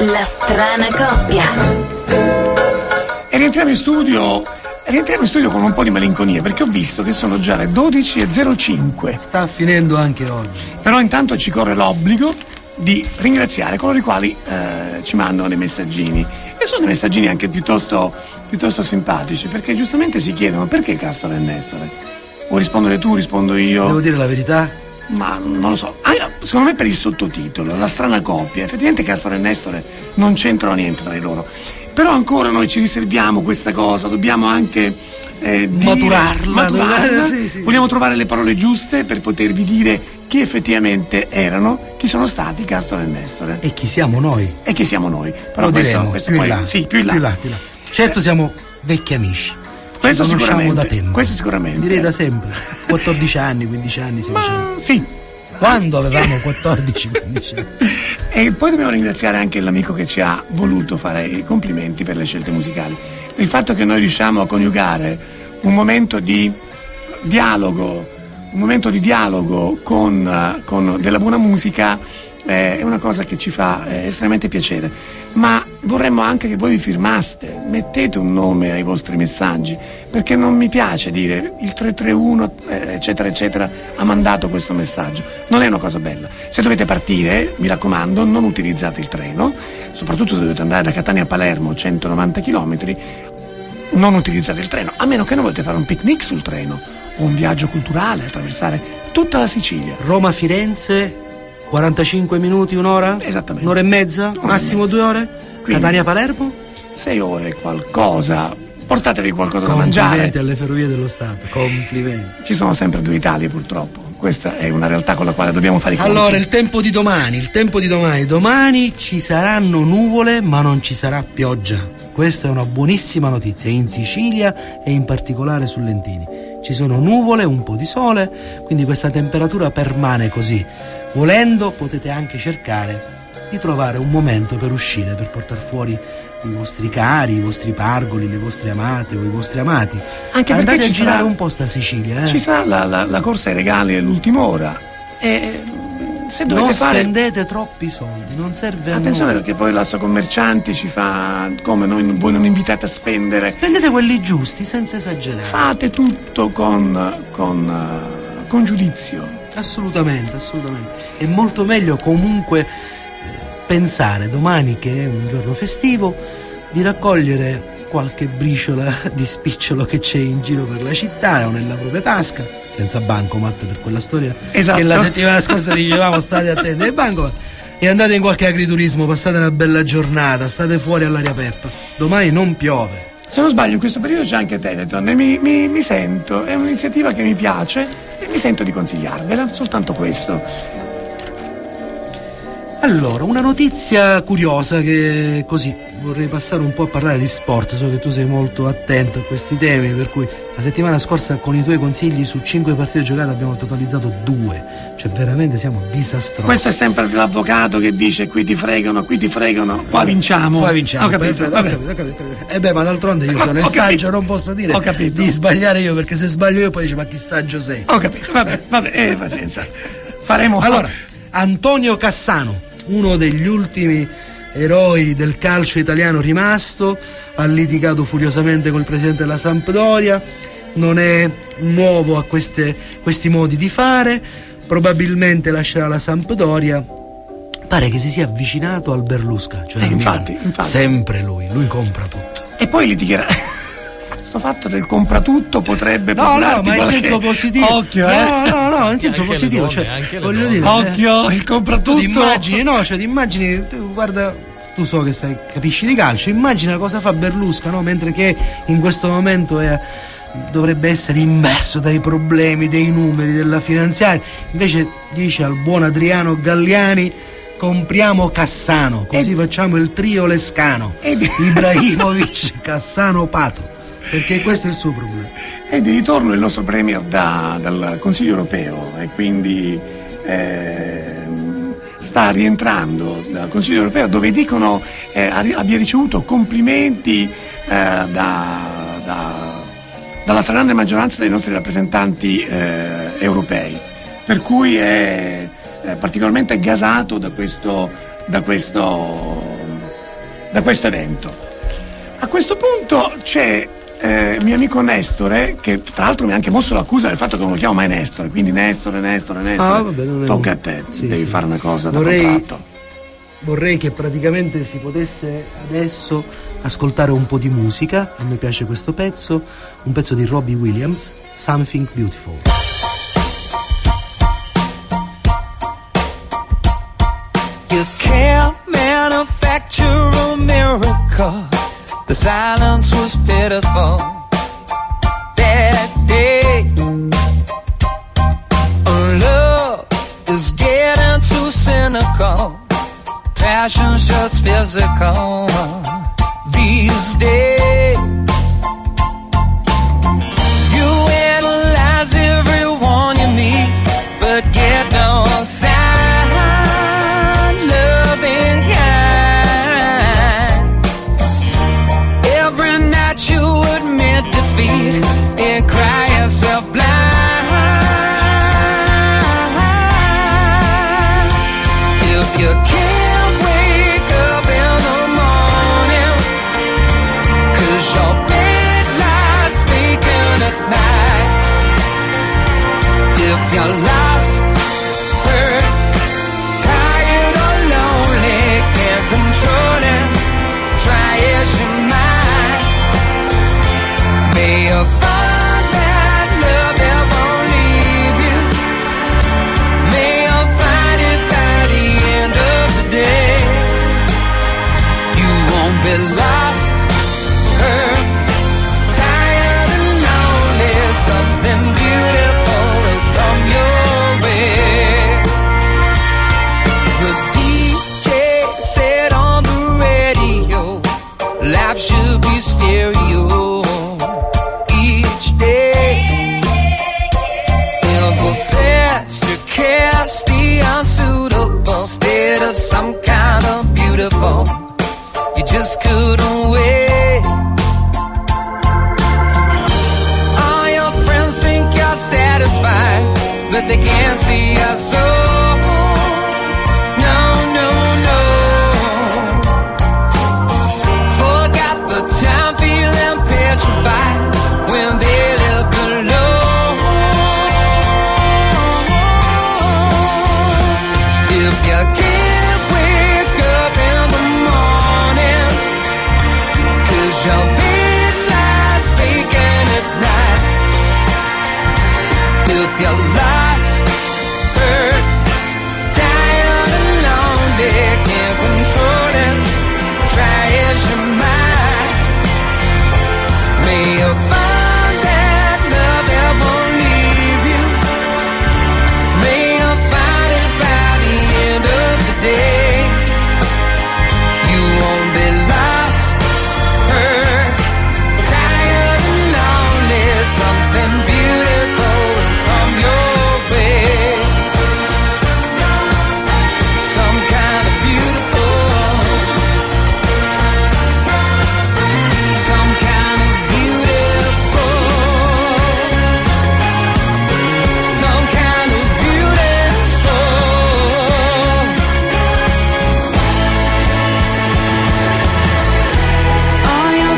La strana coppia. E rientriamo in studio rientriamo in studio con un po' di malinconia, perché ho visto che sono già le dodici e zero cinque. Sta finendo anche oggi. Però intanto ci corre l'obbligo di ringraziare coloro i quali eh, ci mandano dei messaggini. E sono dei messaggini anche piuttosto, piuttosto simpatici, perché giustamente si chiedono: perché Castore e Nestore? Vuoi rispondere tu, rispondo io? Devo dire la verità? Ma non lo so. Secondo me per il sottotitolo, la strana coppia. Effettivamente Castore e Nestore non c'entrano niente tra di loro, però ancora noi ci riserviamo questa cosa. Dobbiamo anche eh, di maturarlo, maturarlo. Sì, sì. Vogliamo trovare le parole giuste per potervi dire chi effettivamente erano, chi sono stati Castor e Nestore e chi siamo noi e chi siamo noi però questo, diremo, questo più, poi, in là. Sì, più in là più in là, più là. Certo, siamo vecchi amici. Questo sicuramente, da tempo. Questo sicuramente. Direi da sempre. quattordici anni, quindici anni, sedici anni. Ma sì. Quando avevamo quattordici, quindici anni. E poi dobbiamo ringraziare anche l'amico che ci ha voluto fare i complimenti per le scelte musicali. Il fatto che noi riusciamo a coniugare un momento di dialogo, un momento di dialogo con, con della buona musica eh, è una cosa che ci fa eh, estremamente piacere. Ma vorremmo anche che voi vi firmaste, mettete un nome ai vostri messaggi, perché non mi piace dire il tre tre uno eccetera eccetera ha mandato questo messaggio, non è una cosa bella. Se dovete partire, mi raccomando, non utilizzate il treno, soprattutto se dovete andare da Catania a Palermo, centonovanta chilometri, non utilizzate il treno, a meno che non volete fare un picnic sul treno o un viaggio culturale, attraversare tutta la Sicilia. Roma-Firenze quarantacinque minuti, un'ora? Esattamente. Un'ora e mezza? Un'ora massimo e mezza. Due ore? Catania-Palermo? Sei ore, qualcosa. Portatevi qualcosa da mangiare. Complimenti alle Ferrovie dello Stato, complimenti. Ci sono sempre due Italie, purtroppo. Questa è una realtà con la quale dobbiamo fare i conti. Allora, il tempo di domani, il tempo di domani. Domani ci saranno nuvole, ma non ci sarà pioggia. Questa è una buonissima notizia, in Sicilia e in particolare su Lentini. Ci sono nuvole, un po' di sole, quindi questa temperatura permane così. Volendo potete anche cercare di trovare un momento per uscire, per portare fuori i vostri cari, i vostri pargoli, le vostre amate o i vostri amati. Anche andate perché a girare sarà, un po' sta Sicilia. Eh? Ci sarà la, la, la corsa ai regali all'ultima ora. E se dovete non fare... spendete troppi soldi, non serve a attenzione nulla. Perché poi l'Assocommercianti ci fa come noi, voi non invitate a spendere. Spendete quelli giusti, senza esagerare. Fate tutto con, con, con giudizio. Assolutamente, assolutamente. È molto meglio comunque pensare domani, che è un giorno festivo, di raccogliere qualche briciola di spicciolo che c'è in giro per la città o nella propria tasca, senza bancomat per quella storia. Esatto. Che la settimana scorsa dicevamo state attenti ai bancomat. E andate in qualche agriturismo, passate una bella giornata, state fuori all'aria aperta. Domani non piove. Se non sbaglio in questo periodo c'è anche Teleton e mi, mi, mi sento, è un'iniziativa che mi piace e mi sento di consigliarvela, soltanto questo. Allora, una notizia curiosa che così vorrei passare un po' a parlare di sport, so che tu sei molto attento a questi temi, per cui la settimana scorsa con i tuoi consigli su cinque partite giocate abbiamo totalizzato due, cioè veramente siamo disastrosi. Questo è sempre l'avvocato che dice qui ti fregano, qui ti fregano, qua vinciamo. Qua vinciamo, ho capito, ho capito, ho capito, ho capito. E beh, ma d'altronde io sono il saggio, non posso dire di sbagliare io, perché se sbaglio io poi dice ma chi saggio sei. Ho capito, vabbè, vabbè, eh, pazienza. Faremo. Allora, Antonio Cassano, uno degli ultimi eroi del calcio italiano rimasto, ha litigato furiosamente col presidente della Sampdoria, non è nuovo a queste, questi modi di fare, probabilmente lascerà la Sampdoria, pare che si sia avvicinato al Berlusca, cioè eh, infatti, infatti sempre lui, lui compra tutto e poi litigherà. Questo fatto del compra tutto potrebbe no no ma in senso che... positivo occhio eh no no no in senso positivo donne, cioè voglio dire occhio eh, il compra tutto di immagini no cioè di immagini tu, guarda tu so che sai, capisci di calcio, immagina cosa fa Berlusca, no, mentre che in questo momento è dovrebbe essere immerso dai problemi dei numeri della finanziaria, invece dice al buon Adriano Galliani compriamo Cassano così e... facciamo il trio Lescano e... Ibrahimovic Cassano Pato, perché questo è il suo problema. E di ritorno il nostro premier da, dal Consiglio Europeo e quindi eh, sta rientrando dal Consiglio Europeo dove dicono eh, abbia ricevuto complimenti eh, da, da, dalla stragrande maggioranza dei nostri rappresentanti eh, europei, per cui è, è particolarmente gasato da questo, da questo, da questo evento. A questo punto c'è Eh, mio amico Nestore, che tra l'altro mi ha anche mosso l'accusa del fatto che non lo chiamo mai Nestore, quindi Nestore, Nestore, Nestore. Ah, vabbè, non è... Tocca a te, sì, devi sì. fare una cosa vorrei, da contratto. Vorrei che praticamente si potesse adesso ascoltare un po' di musica. A me piace questo pezzo, un pezzo di Robbie Williams, Something Beautiful. You can't manufacture a miracle. The silence was pitiful. passion's just physical these days. You analyze everyone you meet, but get no sign of being kind. Every night you admit defeat and cry yourself blind. You can't wake up in the morning, 'cause your bed lies vacant at night. If you're lost, hurt, tired or lonely, can't control it, try as you might. May you find that love it won't leave you. May you find it by the end of the day. You won't be lost, hurt, tired and lonely. Something beautiful will come your way. The D J said on the radio, life should be stereo each day. They'll go past to cast the unsuitable state of some kind of beautiful you just couldn't wait. All your friends think you're satisfied, but they can't see your soul. No, no, no. Forgot the time feeling petrified when they lived alone. If you can't wake up in the morning, 'cause your bed lies vacant at night. If you're lost, hurt, tired and lonely, can't control it, try as you might. May you find that love that won't leave you. May you find it by the end of the day. You won't be lost, hurt, tired and lonely. Something beautiful will come your way. Some kind of beautiful. Some kind of beautiful. Some kind of beautiful.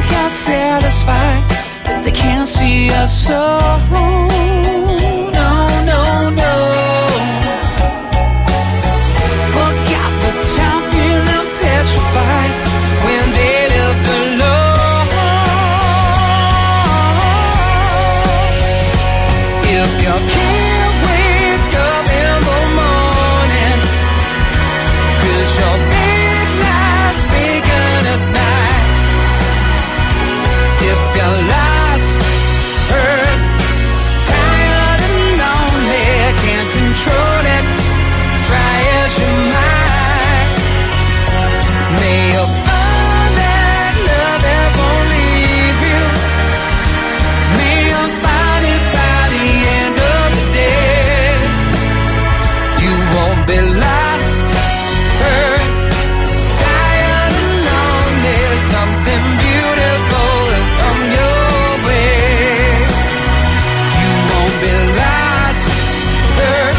All your friends think you're satisfied, but they can't see your soul. No, no, no. Forgot the time feeling petrified when they lived alone. If you can't wake up in the morning, 'cause your bed lies vacant at night. If you're lost, hurt, tired and lonely, can't control it, try as you might. May you find that love that won't leave you. May you find it by the end of the day. You won't be lost, hurt, tired and lonely. Something beautiful will come your way. You won't be lost, hurt,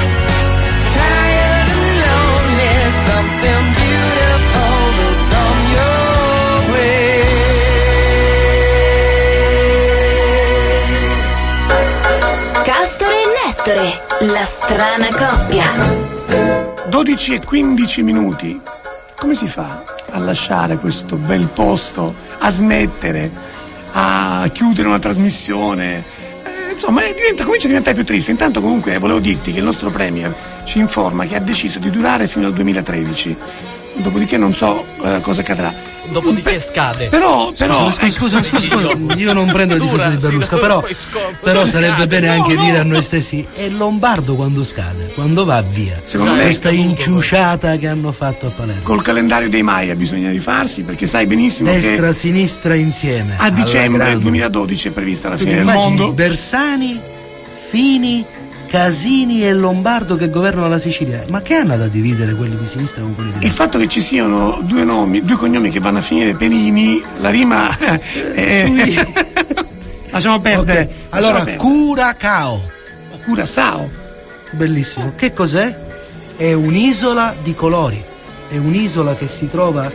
tired and lonely. Something beautiful will come your way. Castore e Nestore, la strana coppia. dodici e quindici minuti. Come si fa a lasciare questo bel posto, a smettere, a chiudere una trasmissione? Eh, insomma, eh, diventa, comincia a diventare più triste. Intanto comunque eh, volevo dirti che il nostro Premier ci informa che ha deciso di durare fino al duemilatredici. dopodiché non so eh, cosa cadrà. Dopodiché scade. Però, però scusa, scusa, scusa, scusa, scusa io non prendo il discorso di Berlusconi, però, però sarebbe bene no, anche no, dire no. a noi stessi: è Lombardo quando scade, quando va via. Secondo me questa inciuciata che hanno fatto a Palermo. Col calendario dei Maia bisogna rifarsi, perché sai benissimo Destra, che destra, sinistra insieme. A dicembre duemiladodici è prevista la fine del mondo. Bersani, Fini, Casini e Lombardo che governano la Sicilia, ma che hanno da dividere quelli di sinistra con quelli di destra? Il fatto che ci siano due nomi, due cognomi che vanno a finire Perini, la rima eh, lasciamo perdere. Okay. Allora Curaçao. Curaçao. Bellissimo. Che cos'è? È un'isola di colori. È un'isola che si trova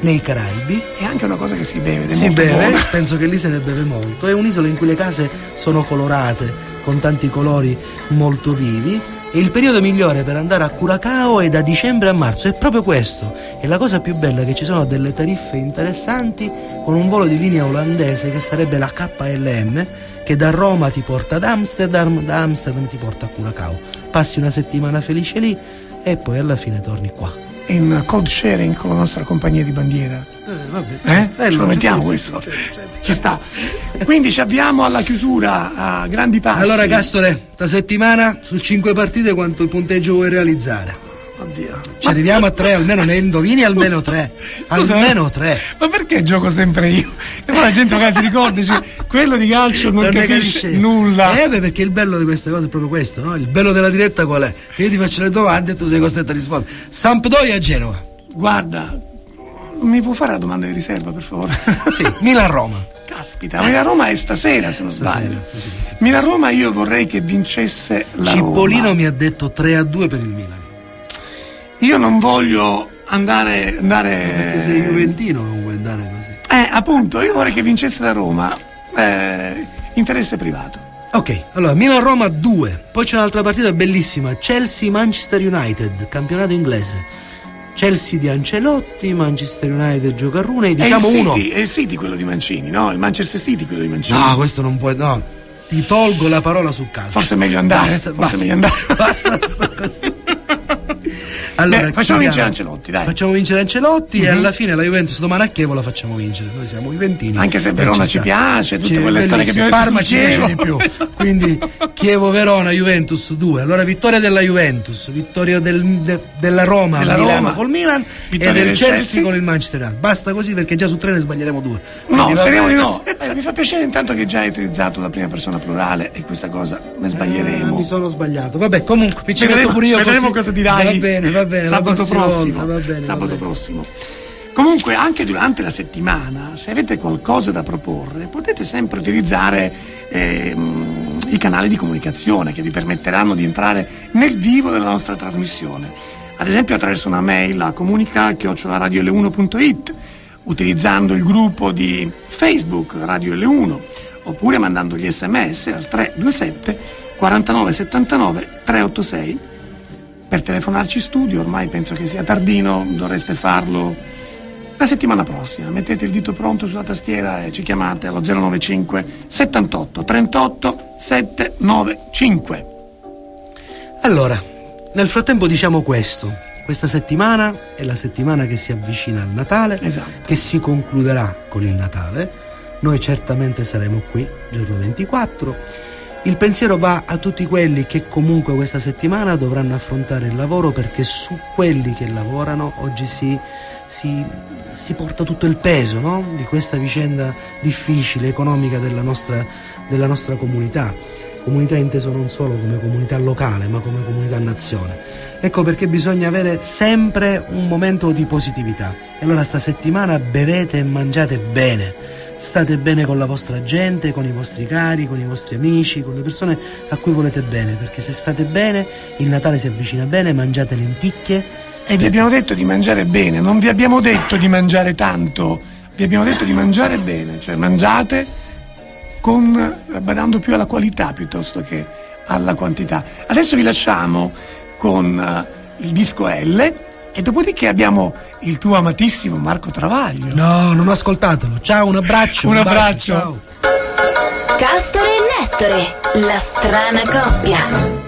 nei Caraibi. È anche una cosa che si beve. Si beve, buona. Penso che lì se ne beve molto. È un'isola in cui le case sono colorate, con tanti colori molto vivi, e il periodo migliore per andare a Curaçao è da dicembre a marzo, è proprio questo. E la cosa più bella è che ci sono delle tariffe interessanti con un volo di linea olandese che sarebbe la K L M, che da Roma ti porta ad Amsterdam, da Amsterdam ti porta a Curaçao, passi una settimana felice lì e poi alla fine torni qua. In code sharing con la nostra compagnia di bandiera. Eh, vabbè, eh? Certo, ce lo mettiamo questo. Certo, certo. Ci sta. Quindi ci avviamo alla chiusura a grandi passi. Allora Castore, da settimana su cinque partite quanto il punteggio vuoi realizzare? Oddio. Ci ma arriviamo a tre, almeno ne indovini almeno tre. Scusa, almeno tre. Ma perché gioco sempre io? E poi la gente magari si ricorda, cioè, quello di calcio non, non capisce, capisce nulla. Eh beh, perché il bello di queste cose è proprio questo, no? Il bello della diretta qual è? Che io ti faccio le domande e tu sei costretto a rispondere. Sampdoria a Genova. Guarda, mi può fare la domanda di riserva, per favore? Sì, Milan-Roma. Caspita, Milan-Roma è stasera, se non sbaglio. Milan-Roma io vorrei che vincesse la Roma. Cipollino mi ha detto tre a due per il Milan. Io non voglio andare, andare... Perché sei juventino, non vuoi andare così. Eh, appunto, io vorrei che vincesse da Roma. Eh, interesse privato. Ok, allora Milan-Roma due. Poi c'è un'altra partita bellissima, Chelsea-Manchester United, campionato inglese. Chelsea di Ancelotti, Manchester United gioca a Rooney, diciamo è il uno. City, è il City quello di Mancini, no? Il Manchester City quello di Mancini. No, questo non può... no. Ti tolgo la parola sul calcio. Forse è meglio andare. Basta, forse basta, meglio andare. Basta, sta così. Allora, beh, facciamo vincere Ancelotti, dai. Facciamo vincere Ancelotti, mm-hmm. E alla fine la Juventus domani a Chievo la facciamo vincere. Noi siamo juventini. Anche se Verona ci, ci piace, tutte quelle storie che piace. Parma ci piace di più. Quindi Chievo Verona Juventus due. Allora vittoria della Juventus, vittoria del, de, della Roma, della Milano Roma col Milan, vittoria e del, del Chelsea, Chelsea con il Manchester United. Basta così perché già su tre ne sbaglieremo due. Quindi no, speriamo di no. Eh, mi fa piacere intanto che già hai utilizzato la prima persona plurale e questa cosa ne sbaglieremo. Ah, mi sono sbagliato. Vabbè, comunque mi ci metto pure io. Vedremo cosa dirai. Va bene, va bene. Sabato prossimo. Va bene, sabato prossimo. Comunque, anche durante la settimana, se avete qualcosa da proporre, potete sempre utilizzare eh, i canali di comunicazione che vi permetteranno di entrare nel vivo della nostra trasmissione. Ad esempio, attraverso una mail a comunica chiocciola radio elle uno punto it, utilizzando il gruppo di Facebook Radio elle uno, oppure mandando gli sms al tre due sette quarantanove settantanove tre ottantasei. Per telefonarci studio, ormai penso che sia tardino, dovreste farlo la settimana prossima. Mettete il dito pronto sulla tastiera e ci chiamate allo zero novantacinque settantotto trentotto settecentonovantacinque. Allora, nel frattempo diciamo questo. Questa settimana è la settimana che si avvicina al Natale, esatto, che si concluderà con il Natale. Noi certamente saremo qui giorno ventiquattro. Il pensiero va a tutti quelli che comunque questa settimana dovranno affrontare il lavoro, perché su quelli che lavorano oggi si, si, si porta tutto il peso, no? Di questa vicenda difficile, economica della nostra, della nostra comunità. Comunità inteso non solo come comunità locale, ma come comunità nazione. Ecco perché bisogna avere sempre un momento di positività. E allora sta settimana bevete e mangiate bene. State bene con la vostra gente, con i vostri cari, con i vostri amici, con le persone a cui volete bene, perché se state bene, il Natale si avvicina bene, mangiate lenticchie. E vi abbiamo detto di mangiare bene, non vi abbiamo detto di mangiare tanto, vi abbiamo detto di mangiare bene, cioè mangiate con, badando più alla qualità piuttosto che alla quantità. Adesso vi lasciamo con il disco L. E dopodiché abbiamo il tuo amatissimo Marco Travaglio. No, non ho ascoltatelo. Ciao, un abbraccio. Un, un abbraccio. Bacio, ciao. Castore e Nestore, la strana coppia.